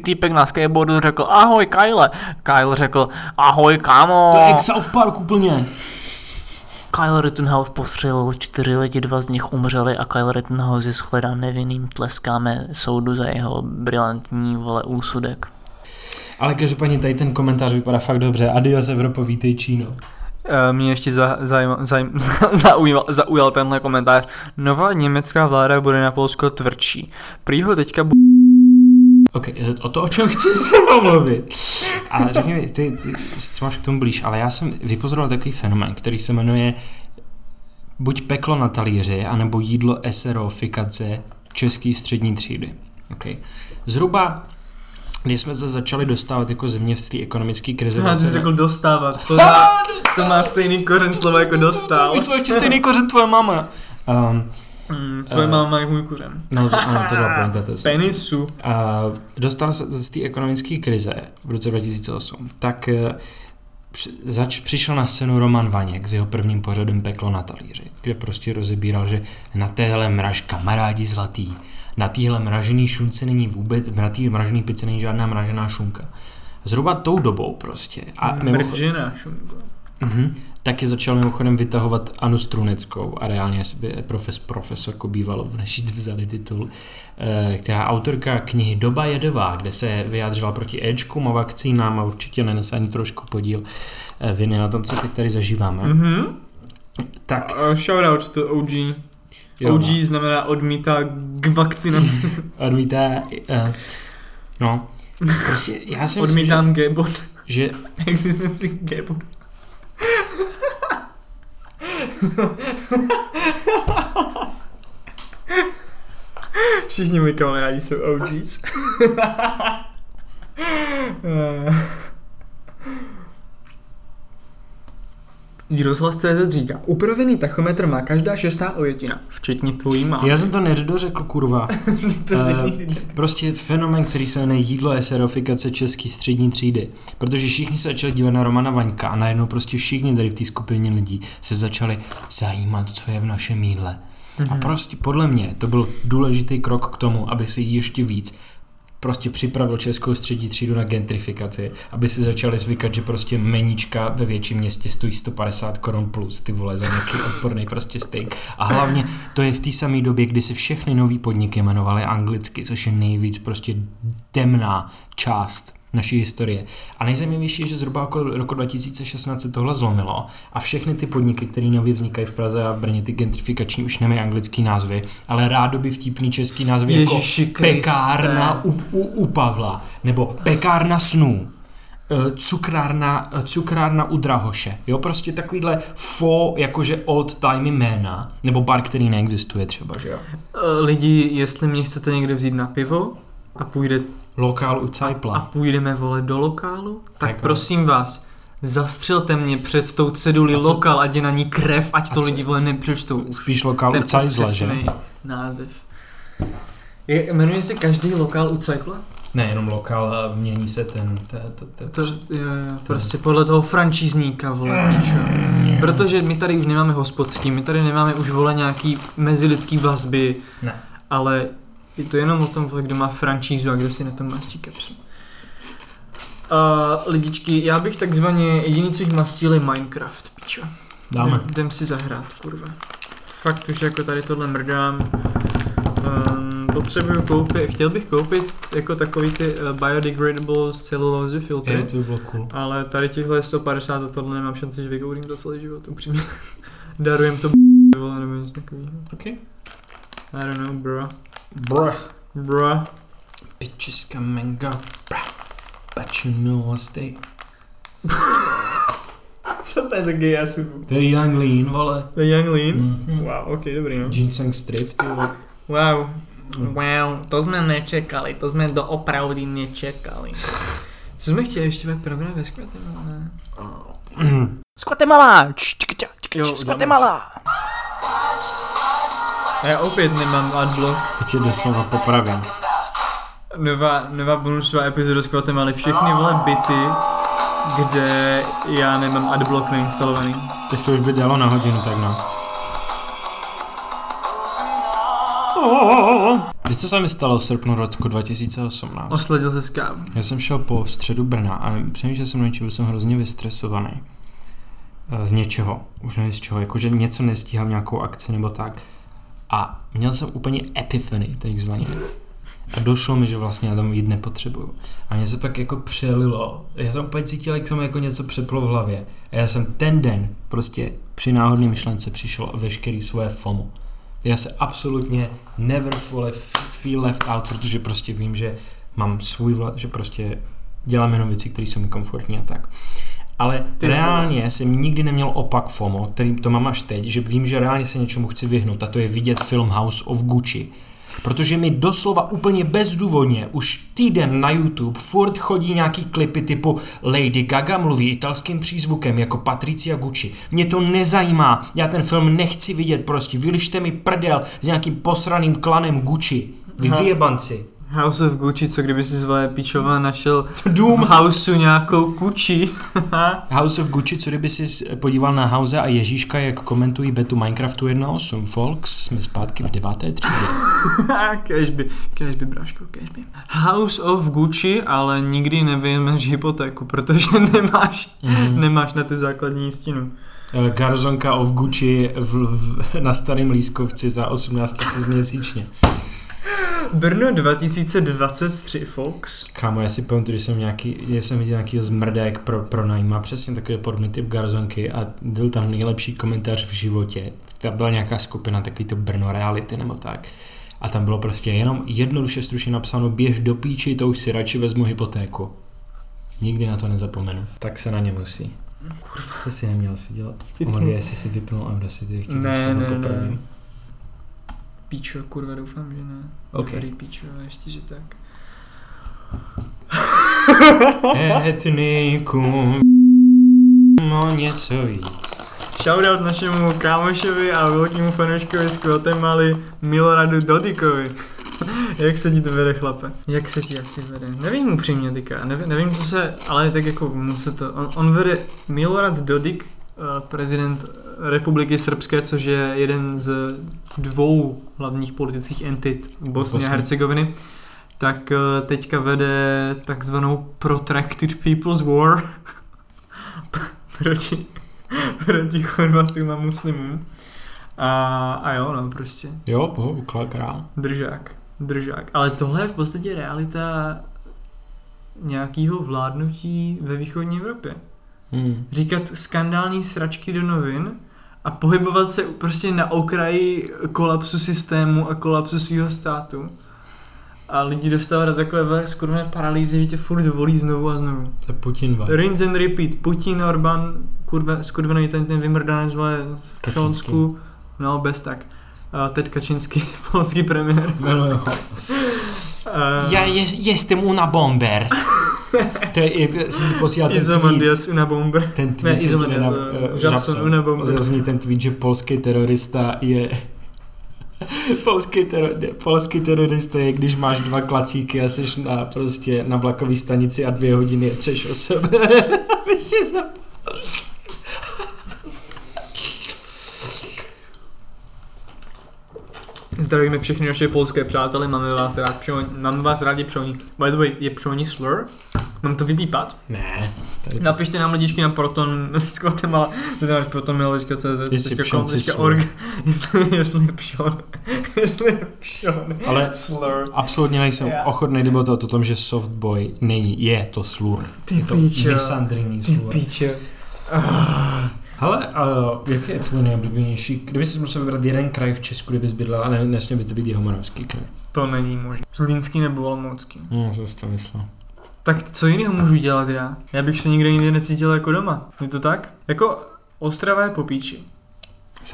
Týpek na skateboardu řekl, ahoj Kyle. Kyle řekl, ahoj kámo. To je jak South Park úplně. Kyle Rittenhouse postřelil čtyři lidi, dva z nich umřeli a Kyle Rittenhouse je shledán nevinným. Tleskáme soudu za jeho brilantní, vole, úsudek. Ale každopádně tady ten komentář vypadá fakt dobře. Adios Evropo, vítej Číno. Mě ještě za, zajma, zajma, zaujal, zaujal tenhle komentář. Nová německá vláda bude na Polsko tvrdší. Prý ho teďka bude... Ok, o to, o čem chci se mluvit. A řekni mi, ty, ty, ty máš k tomu blíž, ale já jsem vypozoroval takový fenomén, který se jmenuje buď peklo na talíři, anebo jídlo eserofikace český střední třídy. Okay. Zhruba, když jsme se začali dostávat jako země v té ekonomické krize... Já jsem řekl dostávat, to má, to má stejný kořen slova jako dostal. Už má ještě stejný kořen tvoje mama. Um, Mm, tvoje uh, máma je můj kuřen. No, ano, to byla pointa, to je penisu. Uh, dostal se z té ekonomické krize v roce dva tisíce osm, tak uh, při, zač, přišel na scénu Roman Vaněk s jeho prvním pořadem Peklo na talíři, kde prostě rozebíral, že na téhle mraž kamarádi zlatý, na téhle mražený šunce není vůbec, na téhle mražený pice není žádná mražená šunka. Zhruba tou dobou prostě. A mražená šunka. Uh-huh. Taky začal mimochodem vytahovat Anu Struneckou a reálně profes, profesorku bývalo, než jít vzali titul, která autorka knihy Doba jedová, kde se vyjádřila proti Ečkům a vakcínám a určitě nenese ani trošku podíl viny na tom, co teď tady zažíváme. Mm-hmm. Tak. Uh, shoutout to O G. Jo, O G no. Znamená odmítá k vakcinaci. Odmítá, uh, no. Prostě já si odmítám myslím, že... G-bod. Že... Existenci G-bod. Všichni moji kamarádi jsou O Gs. iROZHLAS tečka cé zet říká, upravený tachometr má každá šestá ojetina, včetně tvojí mámy. Já jsem to nedořekl, kurva. to e, prostě fenomén, který se jmenuje jídlo eserofikace český střední třídy. Protože všichni se začali dívat na Romana Vaňka a najednou prostě všichni tady v té skupině lidí se začali zajímat, co je v našem jídle. Mhm. A prostě podle mě to byl důležitý krok k tomu, aby se ještě víc prostě připravil českou střední třídu na gentrifikaci, aby si začali zvykat, že prostě meníčka ve větším městě stojí sto padesát korun plus, ty vole, za nějaký odporný prostě steak. A hlavně to je v té samé době, kdy se všechny nový podniky jmenovaly anglicky, což je nejvíc prostě temná část naší historie. A nejzajímavější je, že zhruba okolo roku dva tisíce šestnáct se tohle zlomilo a všechny ty podniky, které nově vznikají v Praze a v Brně, ty gentrifikační, už nemají anglický názvy, ale rádoby vtipný český názvy jako pekárna u, u, u Pavla, nebo pekárna snů, cukrárna, cukrárna u Drahoše, jo, prostě takovýhle faux, jakože old time jména, nebo bar, který neexistuje třeba, že jo. Lidi, jestli mě chcete někde vzít na pivo a půjde lokál u Cajpla. A půjdeme, vole, do lokálu? Tak, tak prosím vás, zastřelte mě před tou cedulí lokál, ať je na ní krev, ať a to co? Lidi, vole, nepřečtou. Spíš lokál u Cajzla, že? Název. Je, jmenuje se každý lokál u Cajpla? Ne, jenom lokál a mění se ten... T, t, t, to, jo, jo, prostě podle toho frančízníka, vole, ničo. Protože my tady už nemáme hospodský, my tady nemáme už, vole, nějaký mezilidský vazby, ne. Ale... Je to jenom o tom, kdo má frančízu a kdo si na tom mastí kapsu. Uh, lidičky, já bych takzvaně jediný, co jich mastil, je Minecraft, pičo. Dáme. Jdem si zahrát, kurva. Fakt už jako tady tohle mrdám. Um, potřebuju koupit, chtěl bych koupit jako takový ty biodegradable cellulose filtry. Je, to by bylo cool. Ale tady těchhle sto padesát a tohle nemám šanci, že vykoudím to celý život, upřímně. Darujem to b***, vole, nebo něco takového. Ok. I don't know, bro. Bruh. Bruh. Bitches come and go. Bruh. But you know I stay. Co to je za gay ass hudbu? To je Young Lean, vole. To je Young Lean? Mm-hmm. Wow, ok, dobrý, no. Ginseng strip, ty vole. Wow. Mm. Wow, to jsme nečekali, to jsme doopravdy nečekali. Co jsme chtěli ještě ve program ve Skvatemala? Skvatemala! Skvatemala! A já opět nemám adblock. Já tě doslova popravím. Nová, nová bonusová epizoda s Kvatem, ale všechny, vole, byty, kde já nemám adblock nainstalovaný. Tak to už by dalo na hodinu, tak no. Víš, co se mi stalo v srpnu roku dva tisíce osmnáct? Osledil se skáv. Já jsem šel po středu Brna a přemýšlel jsem na něčem, byl jsem hrozně vystresovaný. Z něčeho, už nevím z čeho, jakože něco nestíhám, nějakou akci nebo tak. A měl jsem úplně epiphany, takzvaně. A došlo mi, že vlastně já tam jít nepotřebuju. A mě se pak jako přelilo. Já jsem úplně cítil, jak jsem jako něco přeplo v hlavě. A já jsem ten den prostě při náhodné myšlence přišel o veškerý svoje FOMO. Já se absolutně never feel left out, protože prostě vím, že mám svůj vla, že prostě dělám jenom věci, které jsou mi komfortní a tak. Ale reálně jsem nikdy neměl opak FOMO, kterým to mám až teď, že vím, že reálně se něčemu chci vyhnout, a to je vidět film House of Gucci. Protože mi doslova úplně bezdůvodně už týden na YouTube furt chodí nějaký klipy typu Lady Gaga mluví italským přízvukem jako Patricia Gucci. Mě to nezajímá, já ten film nechci vidět prostě, vylište mi prdel s nějakým posraným klanem Gucci, vy vyjebanci. House of Gucci, co kdyby si zvolil pičova našel Doom Houseu nějakou Gucci. House of Gucci, co kdyby si podíval na House a Ježíška, jak komentují betu Minecraftu jedna osm. Folks, jsme zpátky v deváté třídě. Kežby, kežby, bráško, kežby. House of Gucci, ale nikdy nevyjmeš hypotéku, protože nemáš, mm. nemáš na tu základní jistinu. Garzonka of Gucci v, v, na Starém Lískovci za osmnáct tisíc měsíčně. Brno dva tisíce dvacet tři, folks. Kámo, já si pamatuju, že jsem nějaký, že jsem viděl nějaký zmrdek pro, pro najma, přesně takový podobný typ garzonky a byl tam nejlepší komentář v životě. Tam byla nějaká skupina, takový to Brno reality nebo tak. A tam bylo prostě jenom jednoduše stručně napsáno, běž do píči, to už si radši vezmu hypotéku. Nikdy na to nezapomenu. Tak se na ně musí. Kurva, to si neměl si dělat. Omar, jestli si vypnul Audacity, ještě ne, ne, popravím. Ne. Píčo, kurva, doufám, že ne. Ok. Dobrý píčo, ještě, že tak. Etnikum o něco víc. Shoutout našemu kámošovi a velkému fanouškovi z Guatemaly Miloradu Dodikovi. Jak se ti to vede, chlape? Jak se ti asi vede? Nevím upřímně, tyka. Nevím, nevím, co se, ale tak jako mu se to... On, on vede Milorad Dodik, prezident Republiky Srbské, což je jeden z dvou hlavních politických entit Bosny a Hercegoviny, tak teďka vede takzvanou Protracted People's War proti, proti Chorvatům a muslimům. A, a jo, no prostě. Jo, bohu, král. Držák, držák. Ale tohle je v podstatě realita nějakého vládnutí ve východní Evropě. Hmm. Říkat skandální sračky do novin a pohybovat se prostě na okraji kolapsu systému a kolapsu svého státu. A lidi dostávat do takové skurvené paralýzy, že tě furt volí znovu a znovu. To je Putin, vál. Rinse and repeat. Putin, Orbán, skurvený ten, ten vymrdanec, vole, v Šolonsku. No, bez tak. Uh, Teď Kačinský, polský premiér. No, no, no. Uh, Já jsem je, una bomber. To je, jsem posílal ten tweet. Una bomber. Ten tweet, ne, Izomandias, na, uh, Žabson, una bomber. Zazní ten tweet, že polský terorista je... Polský, teror, polský terorista je, když máš dva klacíky a seš na, prostě na vlakové stanici a dvě hodiny je přeš o sebe. Zdravíme všechny naše polské přátelé, máme vás, rád přoni, máme vás rádi přoni. By the way, je přoni slur? Mám to vypípat? Ne. Tady... Napište nám lidičky na Proton s kotem, ale to dáš proton tečka cz, jestli pšon, jestli, jestli je pšon, jestli je pšon, ale slur. Absolutně nejsem yeah. ochotný debatovat o tom, že softboy není, je to slur. Ty je to misandrní slur. Ty píče. Ah. Hele, uh, jaký je tvůj nejoblíbenější? Kdyby jsi musel vybrat jeden kraj v Česku, kdyby jsi bydlel, a ne, nesměl by to být Jihomoravský kraj. To není možné. Zlínský nebo Olomoucký. No, to jsi to myslel. Tak co jiného můžu dělat já? Já bych se nikde nikdy necítil jako doma. Je to tak? Jako Ostrava je po píči.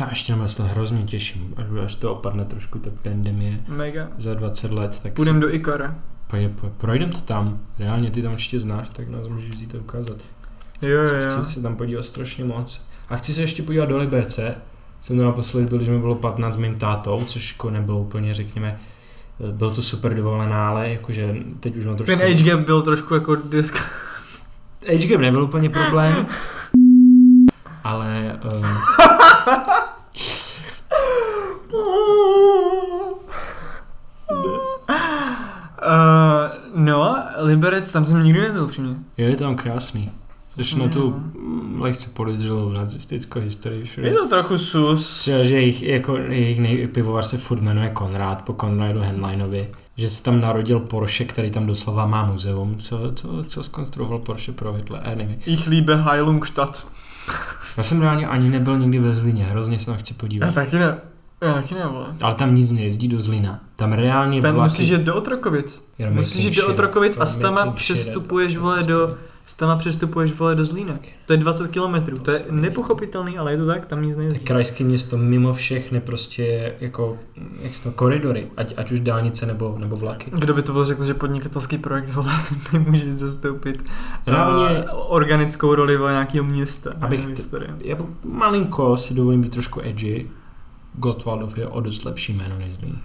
Já ještě na to hrozně těším, až, až to opadne trošku ta pandemie. Mega. Za dvacet let. Tak půjdem si... do Ikara. Pojď, pojď. Projdem to tam. Reálně ty tam určitě znáš, tak nás můžeš vzít a ukázat. Jo, jo. Chci se tam podívat strašně moc. A chci se ještě podívat do Liberce. Jsem to naposledy byl, když mi bylo patnáct s mým tátou, což jako nebylo úplně, řekněme, bylo to super dovolená, ale jakože teď už mám trošku... Ten age gap byl trošku jako disk. Age gap nebyl úplně problém. Ale... Um... uh, no, Liberec, tam jsem nikdy nebyl přímě. Jo, je tam krásný. Což na tu lehce podezřelou nacistickou historii všude. Je to trochu sus. Třeba, že jejich, jako, jejich nejpivovar se furt jmenuje Konrád, po Konrádu Henleinovi. Že se tam narodil Porsche, který tam doslova má muzeum. Co, co, co zkonstruoval Porsche pro Hitler? Já nevím. Ich liebe Heilungstadt. Já jsem reálně ani nebyl nikdy ve Zlíně, hrozně se tam chci podívat. Já taky ne. Já taky ne, vole. Ale tam nic nejezdí do Zlína. Tam reálně tam vlaky... Musíš jít do Otrokovic. Musíš jít do Otrokovic a stama přestupuješ, vole, do... Stama přestupuješ, vole, do Zlína. To je dvacet kilometrů, to je nepochopitelný, ale je to tak, tam nic nejezdí. Krajské město mimo všechny prostě jako, jak se to, koridory, ať, ať už dálnice nebo, nebo vlaky. Kdo by to byl řekl, že podnikatelský projekt, vole, nemůže zastoupit Reálně, a, organickou roli, vole, nějakého města. Abych t- já malinko si dovolím být trošku edgy, Gottwaldov je o dost lepší jméno než Zlín.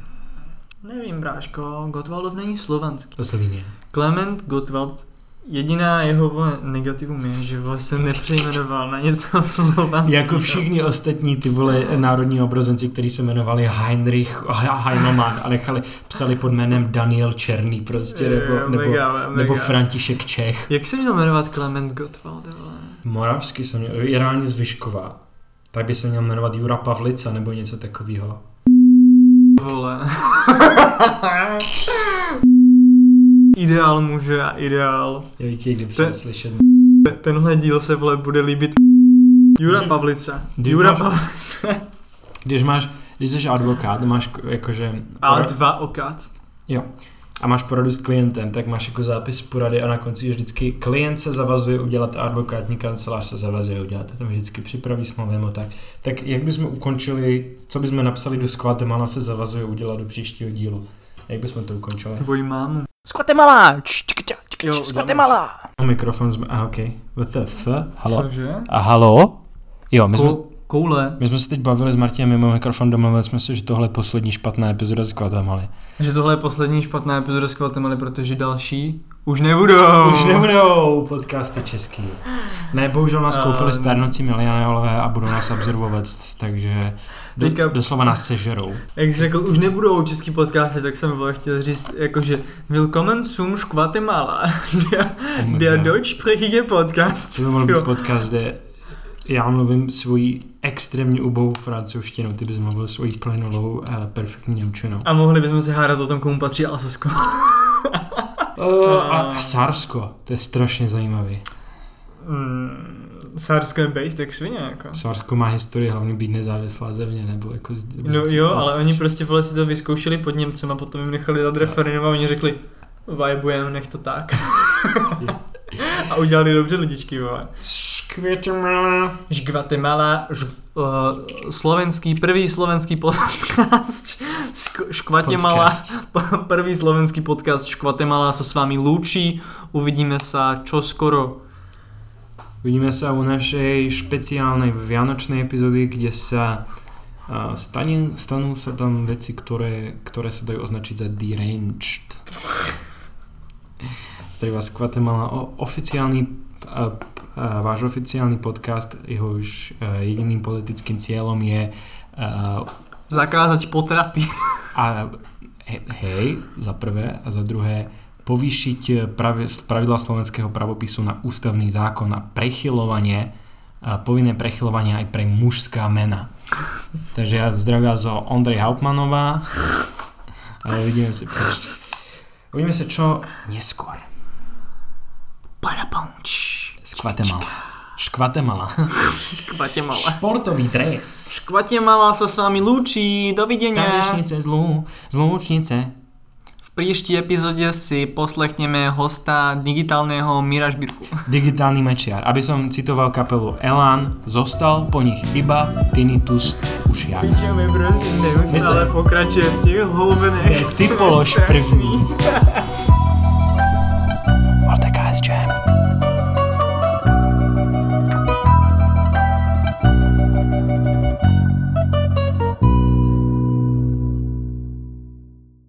Nevím, bráško, Gottwaldov není slovanský. Zlín je. Klement Gottwald. Jediná jeho negativum je, že se nepřejmenoval na něco slovanského. Jako všichni ostatní ty vole národní obrozenci, kteří se jmenovali Heinrich Heinemann a nechali, psali pod jménem Daniel Černý prostě, nebo, nebo, nebo František Čech. Jak se měl jmenovat Klement Gottwald? Moravský se měl, Jirání z Vyšková. Tak by se měl jmenovat Jura Pavlica nebo něco takového. Vole. Ideál muže a ideál. Já bych tě ten, slyšet. Tenhle díl se, vole, bude líbit. Jura Pavlica. Jura máš, Pavlica. Když máš, když jsi advokát, máš jakože... Advokát. Jo. A máš poradu s klientem, tak máš jako zápis porady a na konci vždycky klient se zavazuje udělat a advokátní kancelář se zavazuje udělat. A tam vždycky připraví smlouvu, tak. Tak jak bychom ukončili, co bychom napsali do Skvatemala se zavazuje udělat do příštího dílu? Jak bychom to ukončili? Tvoji mámu. Skvatemala! Skvatemala! Mikrofon jsme... A okej. Okay. What the f? Halo? Cože? A halo? Jo, my Ko, jsme... Koule. My jsme se teď bavili s Martinem mimo mikrofon, domluvili jsme se, že tohle je poslední špatná epizoda z Guatemaly. Že tohle je poslední špatná epizoda z Guatemaly, protože další Už nebudou. Už nebudou podcasty český. Ne, bohužel nás koupili stárnocí milionálové a budou nás observovat, takže do, teďka, doslova nás sežerou. Jak jsi řekl, už nebudou český podcasty, tak jsem chtěl říct, jakože Willkommen zum Schwatemala, der, oh der deutschsprachige podcast. To byl podcast, kde já mluvím svoji extrémně ubou francouzštinu, ty bys mluvil svoji plynulou a perfektní němčinou. A mohli bychom se hádat o tom, komu patří Alsasko. Uh, a Sarsko, to je strašně zajímavý. Mm, Sarsko je bejst jak svině, jako. Sarsko má historii hlavně být nezávislá země, nebo jako... No jo, ale oni prostě vole si to vyzkoušeli pod Němcem a potom jim nechali dát referendum a oni řekli vajbujeme, nech to tak. A udělali dobře lidičky, vole. Škvatemala. Škvatemala. Ž... Uh, slovenský, prvý slovenský podcast. Škvatemala. Prvý slovenský podcast Škvatemala se s vámi loučí. Uvidíme se čo skoro. Uvidíme se u našej špeciálnej vianočnej epizody, kde se uh, staní, stanou se tam věci, které, které se dají označit za deranged. Tady vás Guatemala o oficiální, a, a, váš oficiální podcast, jehož jediným politickým cílem je a, zakázat potraty. A he, hej, za prvé, a za druhé povýšit pravi, pravidla slovenského pravopisu na ústavný zákon a prechylovanie, a povinné prechylovanie aj pre mužská mena. Takže ja zdravím vás o Ondrej Hauptmanová, ale uvidíme se příště. Uvidíme se čo neskôr. Škvatemala. Škvatemala. Škvatemala. Športový dres. Škvatemala se s vámi loučí. Dovidenia. Tanečnice zlou, zloučnice. V příští epizodě si poslechneme hosta digitálneho Miražbírku. Digitální mečiar. Aby som citoval kapelu Elan, zostal po nich iba tinnitus v ušiach. Pičeme, prosím, neustále pokračujem v těch houbenech. Ty polož první.